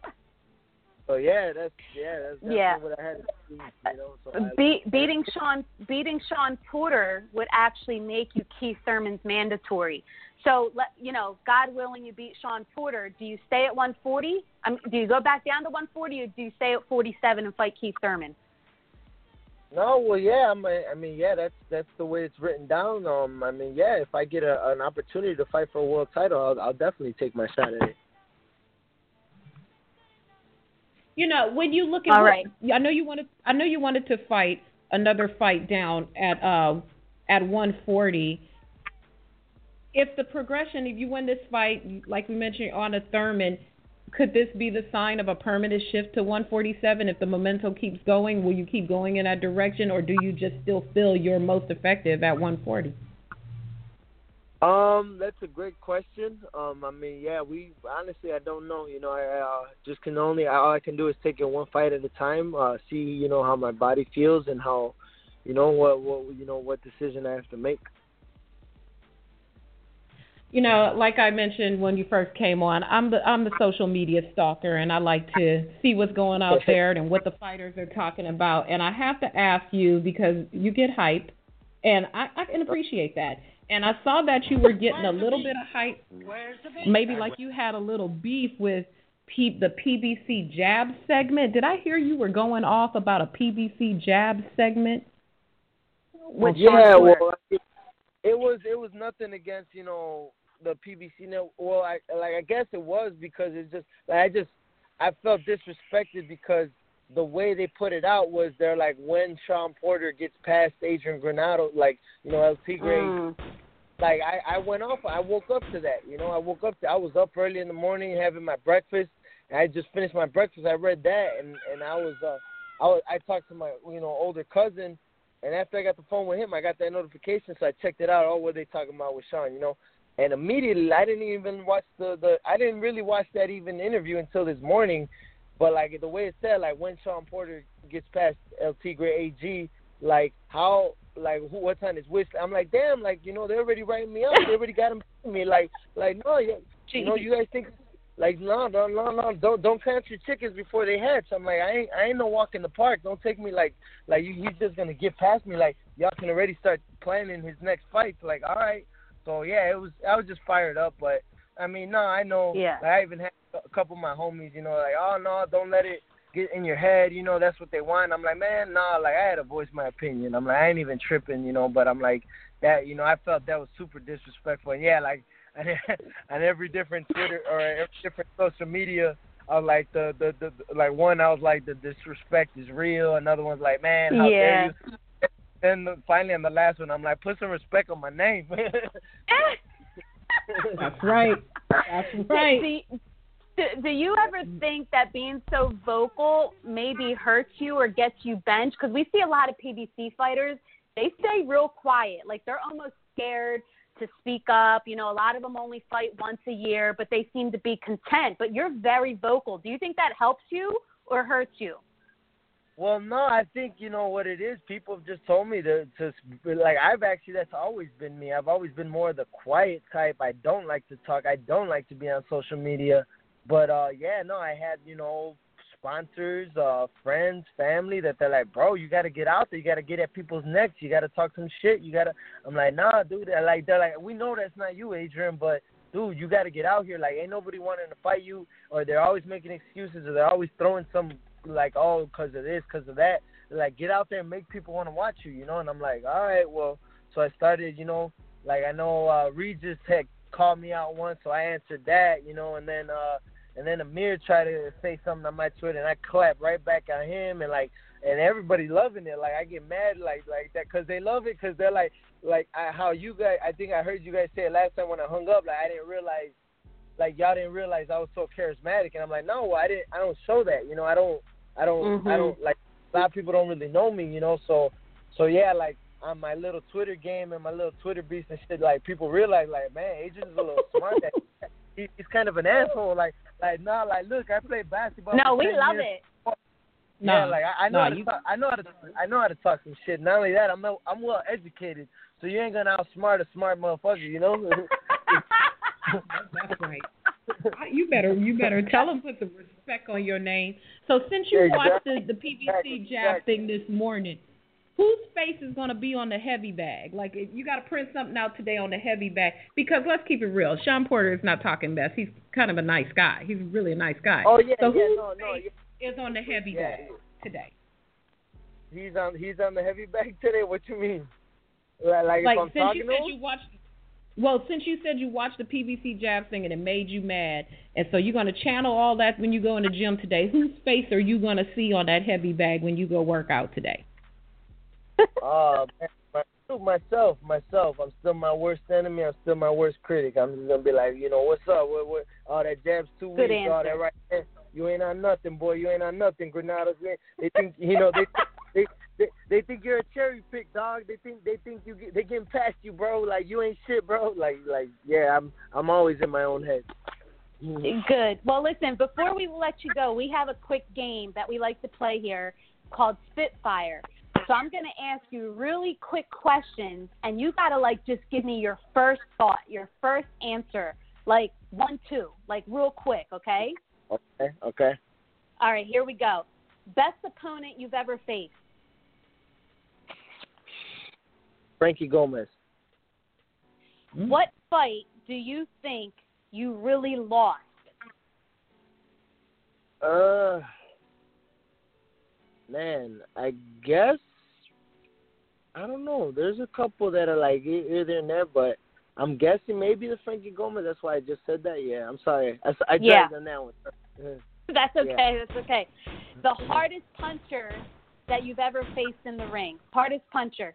so, yeah, that's, yeah, that's, that's yeah. what I had to do, you know. So Be- I, beating, Sean, beating Sean Porter would actually make you Keith Thurman's mandatory. So, let, you know, God willing you beat Sean Porter, do you stay at one forty? I mean, do you go back down to one forty or do you stay at forty-seven and fight Keith Thurman? No, well, yeah, I'm, I mean, yeah, that's that's the way it's written down. Um, I mean, yeah, if I get a, an opportunity to fight for a world title, I'll, I'll definitely take my shot at it. You know, when you look at, all right, I know you wanted, I know you wanted to fight another fight down at uh at one forty. If the progression, if you win this fight, like we mentioned, on a Thurman, could this be the sign of a permanent shift to one forty-seven? If the momentum keeps going, will you keep going in that direction, or do you just still feel you're most effective at one forty? Um, that's a great question. Um, I mean, yeah, we honestly, I don't know. You know, I uh, just can only all I can do is take it one fight at a time. Uh, see, you know, how my body feels and how, you know, what what you know what decision I have to make. You know, like I mentioned when you first came on, I'm the I'm the social media stalker, and I like to see what's going out there and what the fighters are talking about. And I have to ask you, because you get hype, and I, I can appreciate that. And I saw that you were getting a little bit of hype, maybe like you had a little beef with P- the P B C jab segment. Did I hear you were going off about a P B C jab segment? Well, yeah, well, it, it was it was nothing against, you know, the P B C. Now, well, I like I guess it was because it's just like, I just I felt disrespected because the way they put it out was they're like, when Sean Porter gets past Adrian Granados, like, you know, El Tigre, mm. like I, I went off. I woke up to that, you know, I woke up to, I was up early in the morning having my breakfast. And I just finished my breakfast. I read that. And, and I was, uh, I was, I talked to my, you know, older cousin. And after I got the phone with him, I got that notification. So I checked it out. Oh, what are they talking about with Sean, you know? And immediately I didn't even watch the, the, I didn't really watch that even interview until this morning. But, like, the way it said, like, when Sean Porter gets past El Tigre A G, like, how, like, who, what's on his wish? I'm like, damn, like, you know, they already writing me up. They already got him me. Like, like no, you, you know, you guys think, like, no, no, no, no, don't don't catch your chickens before they hatch. I'm like, I ain't, I ain't no walk in the park. Don't take me like, like, you, he's just going to get past me. Like, y'all can already start planning his next fight. Like, all right. So, yeah, it was, I was just fired up, but. I mean, no, I know. Yeah. Like, I even had a couple of my homies, you know, like, oh, no, don't let it get in your head. You know, that's what they want. I'm like, man, no, like, I had to voice my opinion. I'm like, I ain't even tripping, you know, but I'm like, that, you know, I felt that was super disrespectful. And, yeah, like, on every different Twitter or every different social media, I was like, the, the, the, like, one, I was like, the disrespect is real. Another one's like, man, how yeah. dare you? Then finally, on the last one, I'm like, put some respect on my name. That's right. That's right. Do, do, do you ever think that being so vocal maybe hurts you or gets you benched? Because we see a lot of P B C fighters, they stay real quiet. Like, they're almost scared to speak up. You know, a lot of them only fight once a year, but they seem to be content. But you're very vocal. Do you think that helps you or hurts you? Well, no, I think, you know, what it is, people have just told me to, to, like, I've actually, that's always been me. I've always been more of the quiet type. I don't like to talk. I don't like to be on social media. But, uh, yeah, no, I had, you know, sponsors, uh, friends, family that they're like, bro, you got to get out there. You got to get at people's necks. You got to talk some shit. You got to, I'm like, nah, dude. They're like, they're like, we know that's not you, Adrian, but. Dude, you got to get out here. Like, ain't nobody wanting to fight you, or they're always making excuses, or they're always throwing some, like, oh, because of this, because of that. Like, get out there and make people want to watch you, you know? And I'm like, all right, well, so I started, you know, like, I know uh, Regis had called me out once, so I answered that, you know, and then uh, and then Amir tried to say something on my Twitter, and I clapped right back at him, and, like, and everybody loving it. Like, I get mad like like that because they love it because they're like, like I, how you guys, I think I heard you guys say it last time when I hung up, like I didn't realize, like y'all didn't realize I was so charismatic. And I'm like, no, I didn't, I don't show that. You know, I don't, I don't, mm-hmm. I don't, like a lot of people don't really know me, you know. So, so yeah, like on my little Twitter game and my little Twitter beast and shit, like people realize like, man, Adrian's a little smart. That he, he's kind of an asshole. Like, like no, nah, like look, I play basketball. No, we love years. it. No, yeah, like I, I know no, how to you... talk, I know how to I know how to talk some shit. Not only that, I'm a, I'm well educated, so you ain't gonna outsmart a smart motherfucker, you know. That's right. You better you better tell them put some respect on your name. So since you exactly. watched the, the P B C exactly. jab exactly. thing this morning, whose face is gonna be on the heavy bag? Like you got to print something out today on the heavy bag because let's keep it real. Sean Porter is not talking mess. He's kind of a nice guy. He's really a nice guy. Oh yeah, so yeah, no, no. Yeah. Is on the heavy yeah. bag today. He's on. He's on the heavy bag today. What you mean? Like, like if I'm since talking you said to you watched. Well, since you said you watched the P B C jab thing and it made you mad, and so you're going to channel all that when you go in the gym today. Whose face are you going to see on that heavy bag when you go work out today? Oh, uh, Dude, myself, myself, I'm still my worst enemy. I'm still my worst critic. I'm just gonna be like, you know, what's up? What, what? All that jabs too weak. All that right there. You ain't on nothing, boy. You ain't on nothing, Granados. Man. They think, you know, they, they they they think you're a cherry pick, dog. They think they think you they getting past you, bro. Like you ain't shit, bro. Like like yeah, I'm I'm always in my own head. Good. Well, listen, before we let you go, we have a quick game that we like to play here called Spitfire. So I'm going to ask you really quick questions, and you got to, like, just give me your first thought, your first answer, like one, two, like real quick, okay? Okay, okay. All right, here we go. Best opponent you've ever faced? Frankie Gomez. What fight do you think you really lost? Uh, man, I guess, I don't know. There's a couple that are like here, there, and there, but I'm guessing maybe the Frankie Gomez. That's why I just said that. Yeah, I'm sorry. I, I yeah. dragged on that one. That's okay. Yeah. That's okay. The hardest puncher that you've ever faced in the ring. Hardest puncher.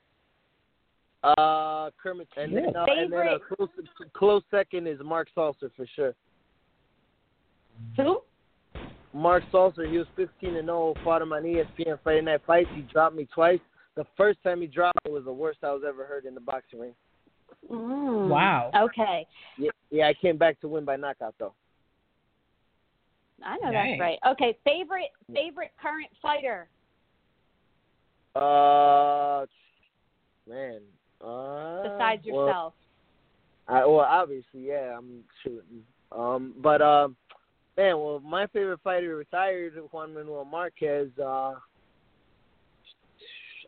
Uh, Kermit. And then, uh, and then a close, close second is Mark Salser for sure. Who? Mark Salser. He was fifteen and oh, fought him on E S P N Friday Night Fights. He dropped me twice. The first time he dropped me was the worst I was ever heard in the boxing ring. Mm. Wow. Okay. Yeah, yeah, I came back to win by knockout, though. I know Dang. That's right. Okay, favorite favorite current fighter? Uh, man. Uh, Besides yourself. Well, I, well, obviously, yeah, I'm shooting. Um, but, uh, man, well, my favorite fighter retired, Juan Manuel Marquez, uh,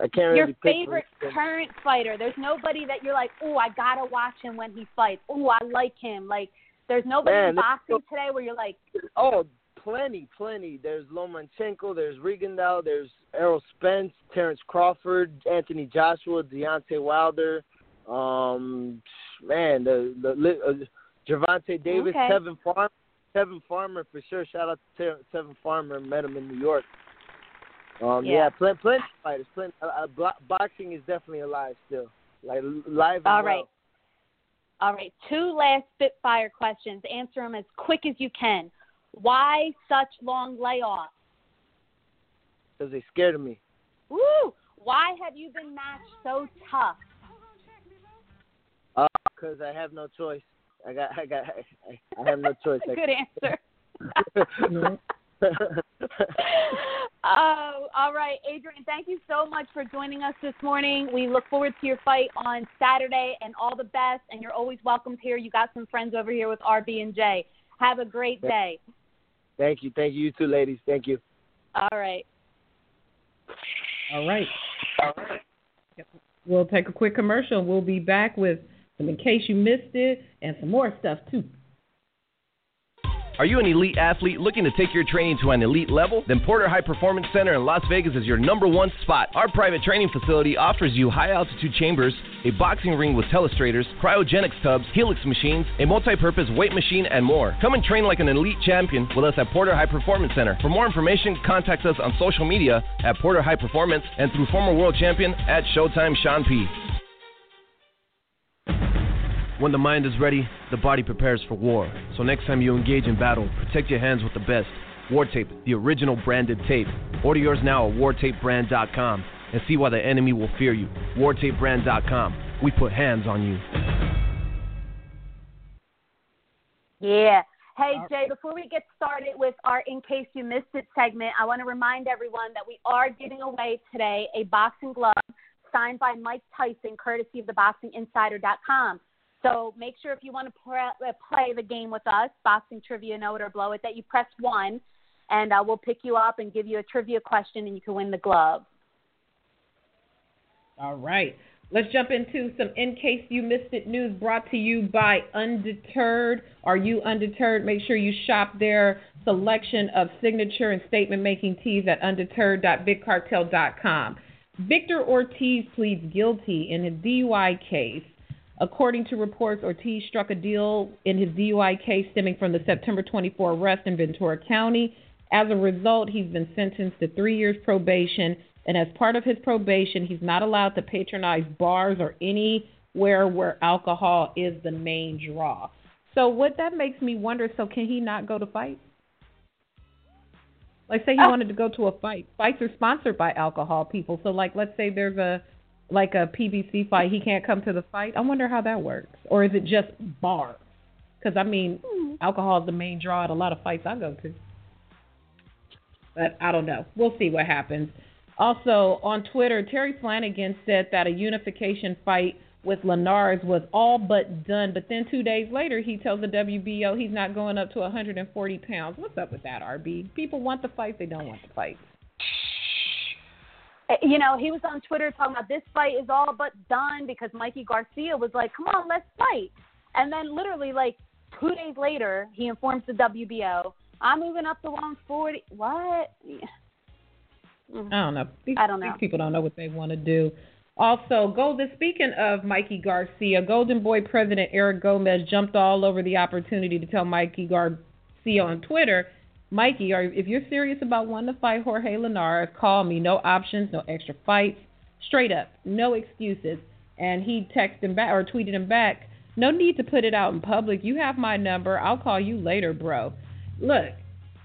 I can't Your really favorite current fighter. There's nobody that you're like, oh, I got to watch him when he fights. Oh, I like him. Like, there's nobody Man, in boxing so, today where you're like. Oh, plenty, plenty. There's Lomachenko. There's Rigondeaux. There's Errol Spence, Terrence Crawford, Anthony Joshua, Deontay Wilder. Um, man, the, the uh, Gervonta Davis, okay. Tevin Farmer. Tevin Farmer for sure. Shout out to Tevin Farmer. Met him in New York. Um, yeah, yeah plenty, plenty of fighters. Plenty, uh, boxing is definitely alive still. Like, live and All right. Well. All right. Two last Spitfire questions. Answer them as quick as you can. Why such long layoffs? Because they scared of me. Woo! Why have you been matched so tough? Because uh, I have no choice. I got. I got. I, I have no choice. Good answer. Oh, all right, Adrian, thank you so much for joining us this morning. We look forward to your fight on Saturday and all the best, and you're always welcome here. You got some friends over here with R B and J. Have a great day. Thank you. Thank you. You too, ladies. Thank you. All right. All right. All right. Yep. We'll take a quick commercial. We'll be back with some In Case You Missed It and some more stuff, too. Are you an elite athlete looking to take your training to an elite level? Then Porter High Performance Center in Las Vegas is your number one spot. Our private training facility offers you high-altitude chambers, a boxing ring with telestrators, cryogenics tubs, helix machines, a multi-purpose weight machine, and more. Come and train like an elite champion with us at Porter High Performance Center. For more information, contact us on social media at Porter High Performance and through former world champion at Showtime Sean P. When the mind is ready, the body prepares for war. So next time you engage in battle, protect your hands with the best. War Tape, the original branded tape. Order yours now at war tape brand dot com and see why the enemy will fear you. war tape brand dot com. We put hands on you. Yeah. Hey, Jay, before we get started with our In Case You Missed It segment, I want to remind everyone that we are giving away today a boxing glove signed by Mike Tyson, courtesy of the boxing insider dot com. So make sure if you want to pre- play the game with us, Boxing Trivia, Know It or Blow It, that you press one, and uh, we'll pick you up and give you a trivia question, and you can win the glove. All right. Let's jump into some In Case You Missed It news brought to you by Undeterred. Are you undeterred? Make sure you shop their selection of signature and statement-making teas at undeterred dot big cartel dot com. Victor Ortiz pleads guilty in his D U I case. According to reports, Ortiz struck a deal in his D U I case stemming from the September twenty-fourth arrest in Ventura County. As a result, he's been sentenced to three years probation and as part of his probation, he's not allowed to patronize bars or anywhere where alcohol is the main draw. So what that makes me wonder, so can he not go to fights? Like, say he oh. wanted to go to a fight. Fights are sponsored by alcohol people. So, like, let's say there's a, like a P B C fight. He can't come to the fight. I wonder how that works. Or is it just bars? Because, I mean, mm-hmm. alcohol is the main draw at a lot of fights I go to. But I don't know. We'll see what happens. Also, on Twitter, Terry Flanagan said that a unification fight with Linares was all but done. But then two days later, he tells the W B O he's not going up to one hundred forty pounds. What's up with that, R B? People want the fight. They don't want the fight. You know, he was on Twitter talking about this fight is all but done because Mikey Garcia was like, come on, let's fight. And then literally, like, two days later, he informs the W B O, I'm moving up to one forty. What? I don't know. These, I don't know. These people don't know what they want to do. Also, Golden, speaking of Mikey Garcia, Golden Boy President Eric Gomez jumped all over the opportunity to tell Mikey Garcia on Twitter, Mikey, are, if you're serious about wanting to fight Jorge Linares, call me. No options, no extra fights. Straight up, no excuses. And he texted him back or tweeted him back, no need to put it out in public. You have my number. I'll call you later, bro. Look,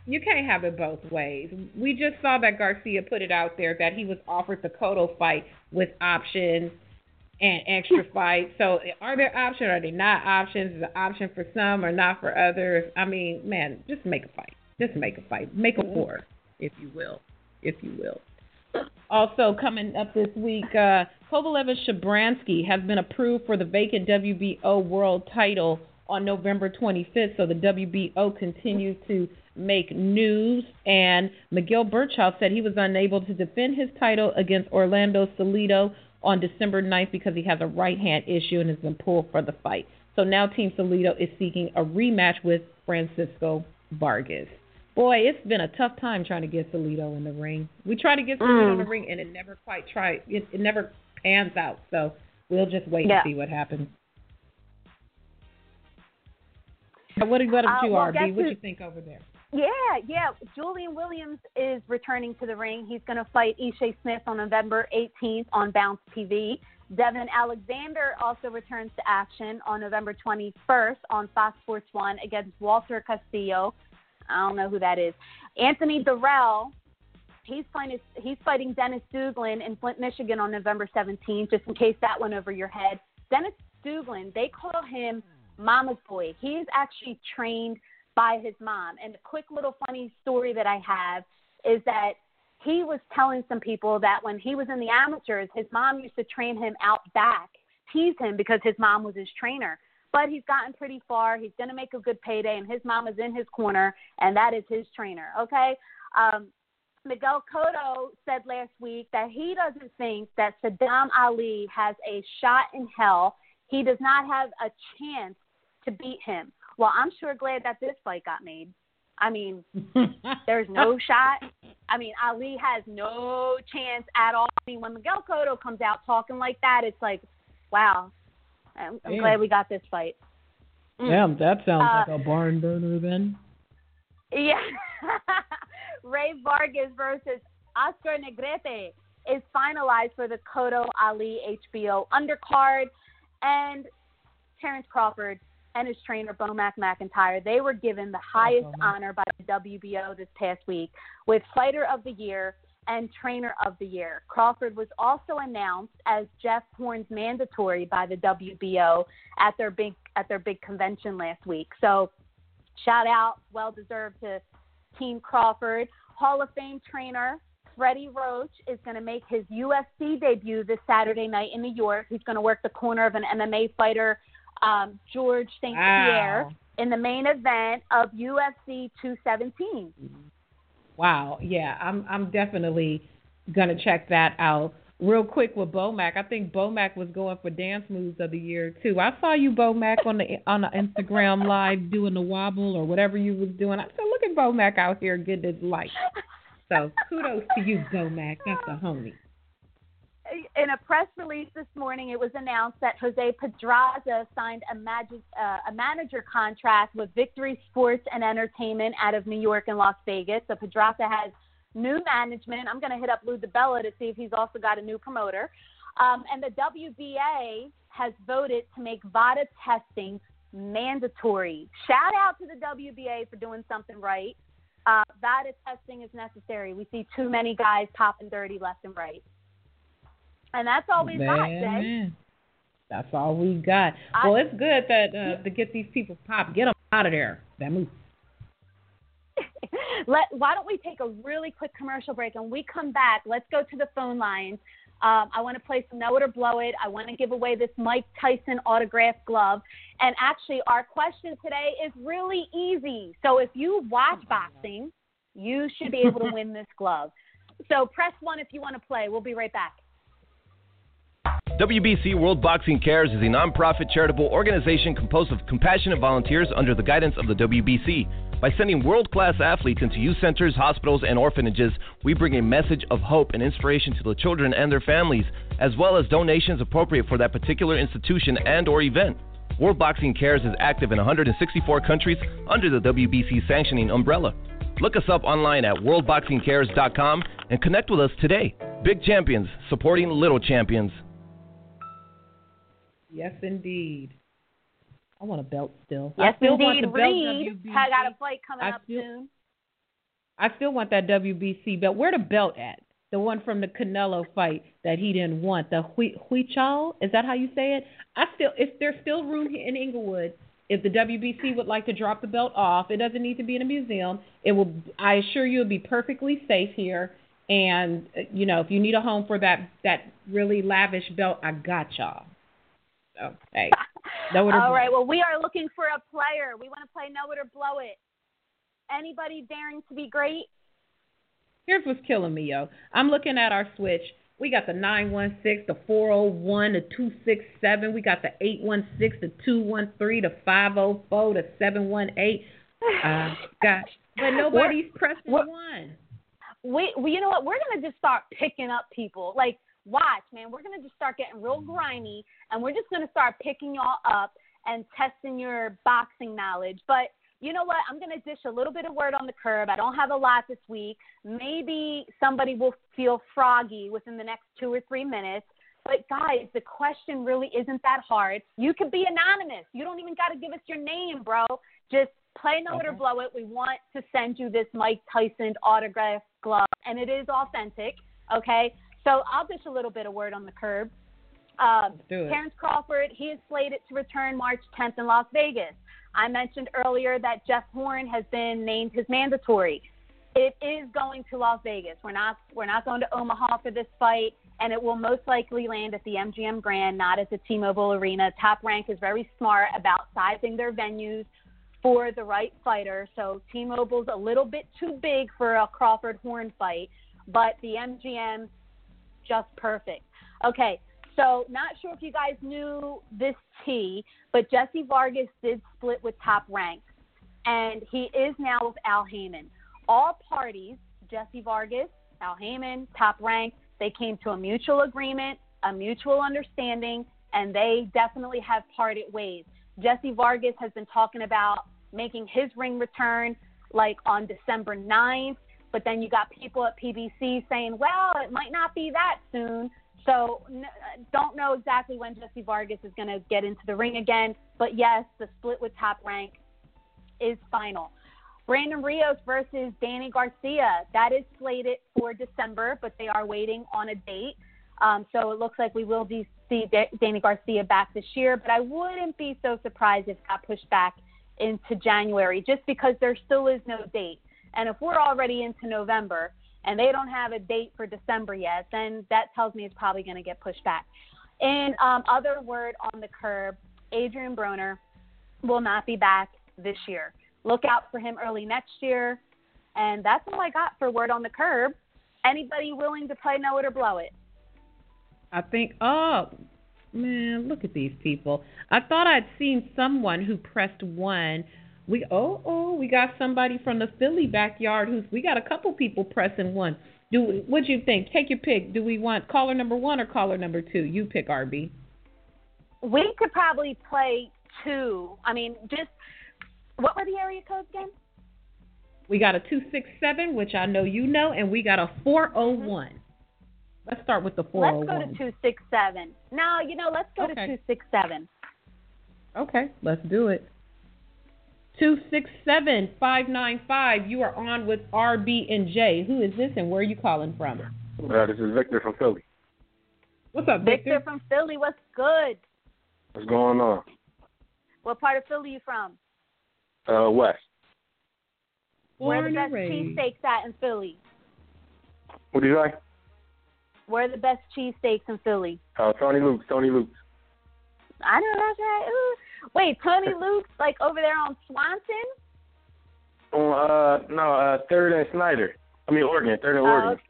you can't have it both ways. We just saw that Garcia put it out there that he was offered the Cotto fight with options and extra fights. So are there options? Are they not options? Is an option for some or not for others? I mean, man, just make a fight. Just make a fight. Make a war, if you will. If you will. Also coming up this week, uh, Kovalev Shabransky has been approved for the vacant W B O world title on November twenty-fifth, so the W B O continues to make news. And Miguel Burchell said he was unable to defend his title against Orlando Salido on December ninth because he has a right-hand issue and has been pulled for the fight. So now Team Salido is seeking a rematch with Francisco Vargas. Boy, it's been a tough time trying to get Salido in the ring. We try to get Salido mm. in the ring, and it never quite try. It, it never pans out. So we'll just wait yeah. and see what happens. What about uh, you, well, R B? What do you think over there? Yeah, yeah. Julian Williams is returning to the ring. He's going to fight Ishae Smith on November eighteenth on Bounce T V. Devin Alexander also returns to action on November twenty-first on Fox Sports one against Walter Castillo. I don't know who that is. Anthony Durrell, he's fighting, he's fighting Dennis Duglin in Flint, Michigan on November seventeenth, just in case that went over your head. Dennis Duglin, they call him Mama's Boy. He is actually trained by his mom. And a quick little funny story that I have is that he was telling some people that when he was in the amateurs, his mom used to train him out back, tease him because his mom was his trainer. But he's gotten pretty far. He's going to make a good payday, and his mom is in his corner, and that is his trainer, okay? Um, Miguel Cotto said last week that he doesn't think that Saddam Ali has a shot in hell. He does not have a chance to beat him. Well, I'm sure glad that this fight got made. I mean, there's no shot. I mean, Ali has no chance at all. I mean, when Miguel Cotto comes out talking like that, it's like, wow. I'm, I'm glad we got this fight. Mm. Damn, that sounds uh, like a barn burner then. Yeah. Ray Vargas versus Oscar Negrete is finalized for the Cotto Ali H B O undercard. And Terrence Crawford and his trainer, Bomac McIntyre, they were given the highest oh, honor by the W B O this past week with Fighter of the Year and Trainer of the Year. Crawford was also announced as Jeff Horn's mandatory by the W B O at their big at their big convention last week. So shout out, well deserved to Team Crawford. Hall of Fame trainer Freddie Roach is going to make his U F C debut this Saturday night in New York. He's going to work the corner of an M M A fighter, um, George Saint Pierre, wow. in the main event of U F C two seventeen. Wow. Yeah, I'm I'm definitely going to check that out. Real quick with Bomac, I think Bomac was going for dance moves of the year, too. I saw you, Bomac, on the on the Instagram Live doing the wobble or whatever you was doing. I said, look at Bomac out here getting his life. So kudos to you, Bomac. That's a homie. In a press release this morning, it was announced that Jose Pedraza signed a, magic, uh, a manager contract with Victory Sports and Entertainment out of New York and Las Vegas. So Pedraza has new management. I'm going to hit up Lou DiBella to see if he's also got a new promoter. Um, and the W B A has voted to make VADA testing mandatory. Shout out to the W B A for doing something right. Uh, VADA testing is necessary. We see too many guys popping dirty left and right. And that's all we've man, got, Jay. Man. That's all we got. I, well, it's good that uh, yeah. to get these people popped. Get them out of there. That moves. Let, why don't we take a really quick commercial break, and we come back. Let's go to the phone lines. Um, I want to play some Know It or Blow It. I want to give away this Mike Tyson autographed glove. And actually, our question today is really easy. So if you watch boxing, you should be able to win this glove. So press one if you want to play. We'll be right back. W B C World Boxing Cares is a nonprofit charitable organization composed of compassionate volunteers under the guidance of the W B C. By sending world-class athletes into youth centers, hospitals, and orphanages, we bring a message of hope and inspiration to the children and their families, as well as donations appropriate for that particular institution and or event. World Boxing Cares is active in one hundred sixty-four countries under the W B C sanctioning umbrella. Look us up online at world boxing cares dot com and connect with us today. Big champions supporting little champions. Yes, indeed. I want a belt still. Yes, I still indeed. Want the belt. Reed, W B C. I got a fight coming I up still, soon. I still want that W B C belt. Where the belt at? The one from the Canelo fight that he didn't want. The Huichol? Is that how you say it? I still. If there's still room here in Inglewood, if the W B C would like to drop the belt off, it doesn't need to be in a museum. It will. I assure you, it'll be perfectly safe here. And you know, if you need a home for that that really lavish belt, I got y'all. Okay. All blown. Right. Well, we are looking for a player. We want to play Know It or Blow It. Anybody daring to be great? Here's what's killing me, yo. I'm looking at our switch. We got the nine one six, the four oh one, the two six seven. We got the eight one six, the two one three, the five oh four, the seven one eight. Uh, gosh. But nobody's we're, pressing we're, one. We, we, you know what? We're going to just start picking up people. Like, watch, man. We're going to just start getting real grimy, and we're just going to start picking y'all up and testing your boxing knowledge. But you know what? I'm going to dish a little bit of word on the curb. I don't have a lot this week. Maybe somebody will feel froggy within the next two or three minutes. But, guys, the question really isn't that hard. You can be anonymous. You don't even got to give us your name, bro. Just play Know It or Blow It. We want to send you this Mike Tyson autographed glove, and it is authentic, okay? So I'll dish a little bit of word on the curb. Um, Terrence Crawford, he is slated to return March tenth in Las Vegas. I mentioned earlier that Jeff Horn has been named his mandatory. It is going to Las Vegas. We're not we're not going to Omaha for this fight, and it will most likely land at the M G M Grand, not at the T-Mobile Arena. Top Rank is very smart about sizing their venues for the right fighter. So T-Mobile's a little bit too big for a Crawford-Horn fight, but the M G M just perfect. Okay, so not sure if you guys knew this tea, but Jesse Vargas did split with Top Rank, and he is now with Al Haymon. All parties, Jesse Vargas, Al Haymon, Top Rank, they came to a mutual agreement, a mutual understanding, and they definitely have parted ways. Jesse Vargas has been talking about making his ring return like on December ninth. But then you got people at P B C saying, well, it might not be that soon. So n- don't know exactly when Jesse Vargas is going to get into the ring again. But, yes, the split with Top Rank is final. Brandon Rios versus Danny Garcia. That is slated for December, but they are waiting on a date. Um, so it looks like we will de- see de- Danny Garcia back this year. But I wouldn't be so surprised if it got pushed back into January just because there still is no date. And if we're already into November and they don't have a date for December yet, then that tells me it's probably going to get pushed back. And um, other word on the curb, Adrien Broner will not be back this year. Look out for him early next year. And that's all I got for word on the curb. Anybody willing to play Know It or Blow It? I think, oh, man, look at these people. I thought I'd seen someone who pressed one. We oh oh we got somebody from the Philly backyard who's we got a couple people pressing one. Do what do you think? Take your pick. Do we want caller number one or caller number two? You pick, R B. We could probably play two. I mean, just what were the area codes again? We got a two sixty-seven, which I know you know, and we got a four oh one. Mm-hmm. Let's start with the four oh one. Let's go to two sixty-seven. No, you know, let's go okay. to two sixty-seven. Okay, let's do it. two six seven five nine five, you are on with R B and J. Who is this and where are you calling from? Uh, this is Victor from Philly. What's up, Victor? Victor from Philly, what's good? What's going on? What part of Philly are you from? Uh, West. Where are the best cheesesteaks at in Philly? What do you like? Where are the best cheesesteaks in Philly? Uh, Tony Luke's, Tony Luke's. I know that's right. Ooh. Wait, Tony Luke's like over there on Swanson? Oh, uh, no, uh, Third and Snyder. I mean, Oregon, Third and oh, Oregon. Okay.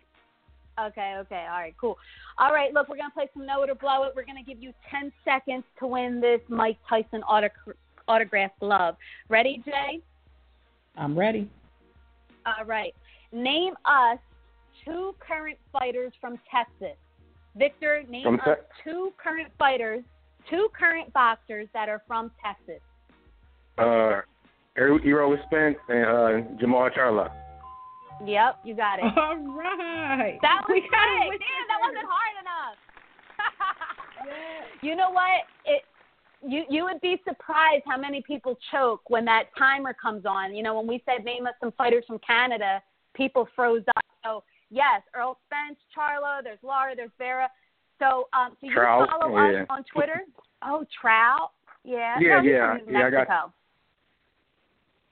Okay, okay. All right, cool. All right, look, we're going to play some Know It or Blow It. We're going to give you ten seconds to win this Mike Tyson autoc- autograph glove. Ready, Jay? I'm ready. All right. Name us two current fighters from Texas. Victor, name from us te- two current fighters, two current boxers that are from Texas. Uh, Errol Spence and uh, Jamal Charlo. Yep, you got it. All right. That was quick. Damn, that wasn't hard enough. Yes. You know what? It you you would be surprised how many people choke when that timer comes on. You know, when we said name us some fighters from Canada, people froze up. So yes, Errol Spence, Charlo. There's Lara. There's Vera. So um, do you Trout, follow yeah. us on Twitter? Oh, Trout. Yeah. Yeah, no, yeah, yeah. I got.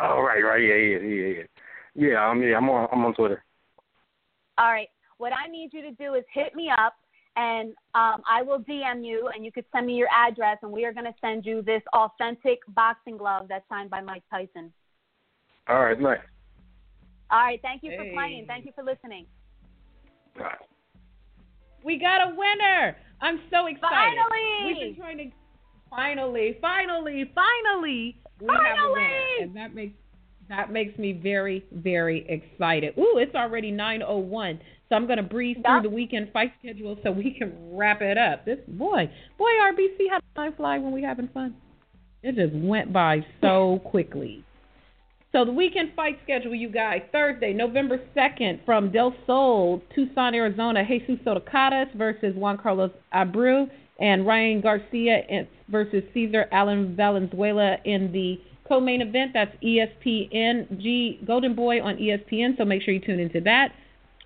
Oh right, right. Yeah, yeah, yeah, yeah. Yeah, I'm, yeah, I'm on I'm on Twitter. All right. What I need you to do is hit me up, and um, I will D M you, and you could send me your address, and we are going to send you this authentic boxing glove that's signed by Mike Tyson. All right, nice. All right, thank you hey. for playing. Thank you for listening. All right. We got a winner. I'm so excited. Finally. We've been trying to finally, finally, finally, we finally. have a winner, and that makes That makes me very, very excited. Ooh, it's already nine oh one, so I'm going to breeze yeah. through the weekend fight schedule so we can wrap it up. This Boy, boy, R B C, how does time fly when we're having fun? It just went by so quickly. So the weekend fight schedule, you guys, Thursday, November second, from Del Sol, Tucson, Arizona, Jesus Otacadas versus Juan Carlos Abreu, and Ryan Garcia versus Cesar Allen Valenzuela in the co-main event. That's E S P N G Golden Boy on E S P N, so make sure you tune into that.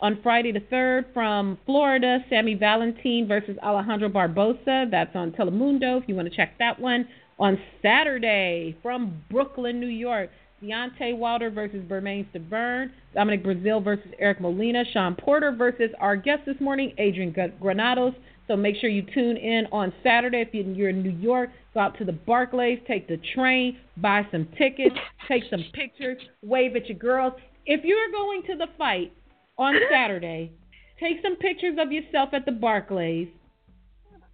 On Friday the third, from Florida, Sammy Valentin versus Alejandro Barbosa. That's on Telemundo if you want to check that one. On Saturday, from Brooklyn, New York, Deontay Wilder versus Bermane Stiverne, Dominic Brazil versus Eric Molina, Sean Porter versus our guest this morning, Adrian Granados. So make sure you tune in on Saturday. If you're in New York, go out to the Barclays, take the train, buy some tickets, take some pictures, wave at your girls. If you're going to the fight on Saturday, take some pictures of yourself at the Barclays.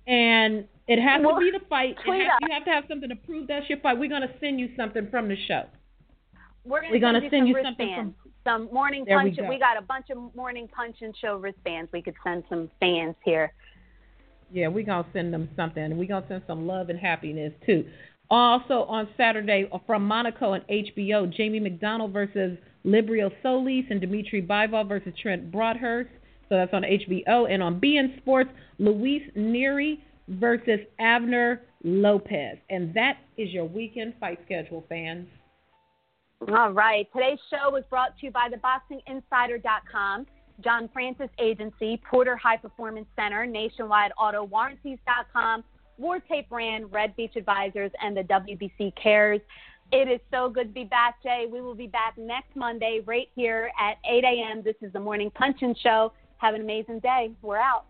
And it has well, to be the fight. It has, you have to have something to prove that's your fight. We're going to send you something from the show. We're going to send, send you, some you something from some morning punch. We, go. we got a bunch of morning punch and show wristbands. We could send some fans here. Yeah, we're going to send them something, and we're going to send some love and happiness, too. Also on Saturday, from Monaco and H B O, Jamie McDonald versus Liberio Solis and Dimitri Bivol versus Trent Broadhurst. So that's on H B O. And on B N Sports, Luis Neri versus Abner Lopez. And that is your weekend fight schedule, fans. All right. Today's show was brought to you by the boxing insider dot com. John Francis Agency, Porter High Performance Center, Nationwide Auto Warranties dot com, War Tape Brand, Red Beach Advisors, and the W B C Cares. It is so good to be back, Jay. We will be back next Monday right here at eight a.m. This is the Morning Punch-In Show. Have an amazing day. We're out.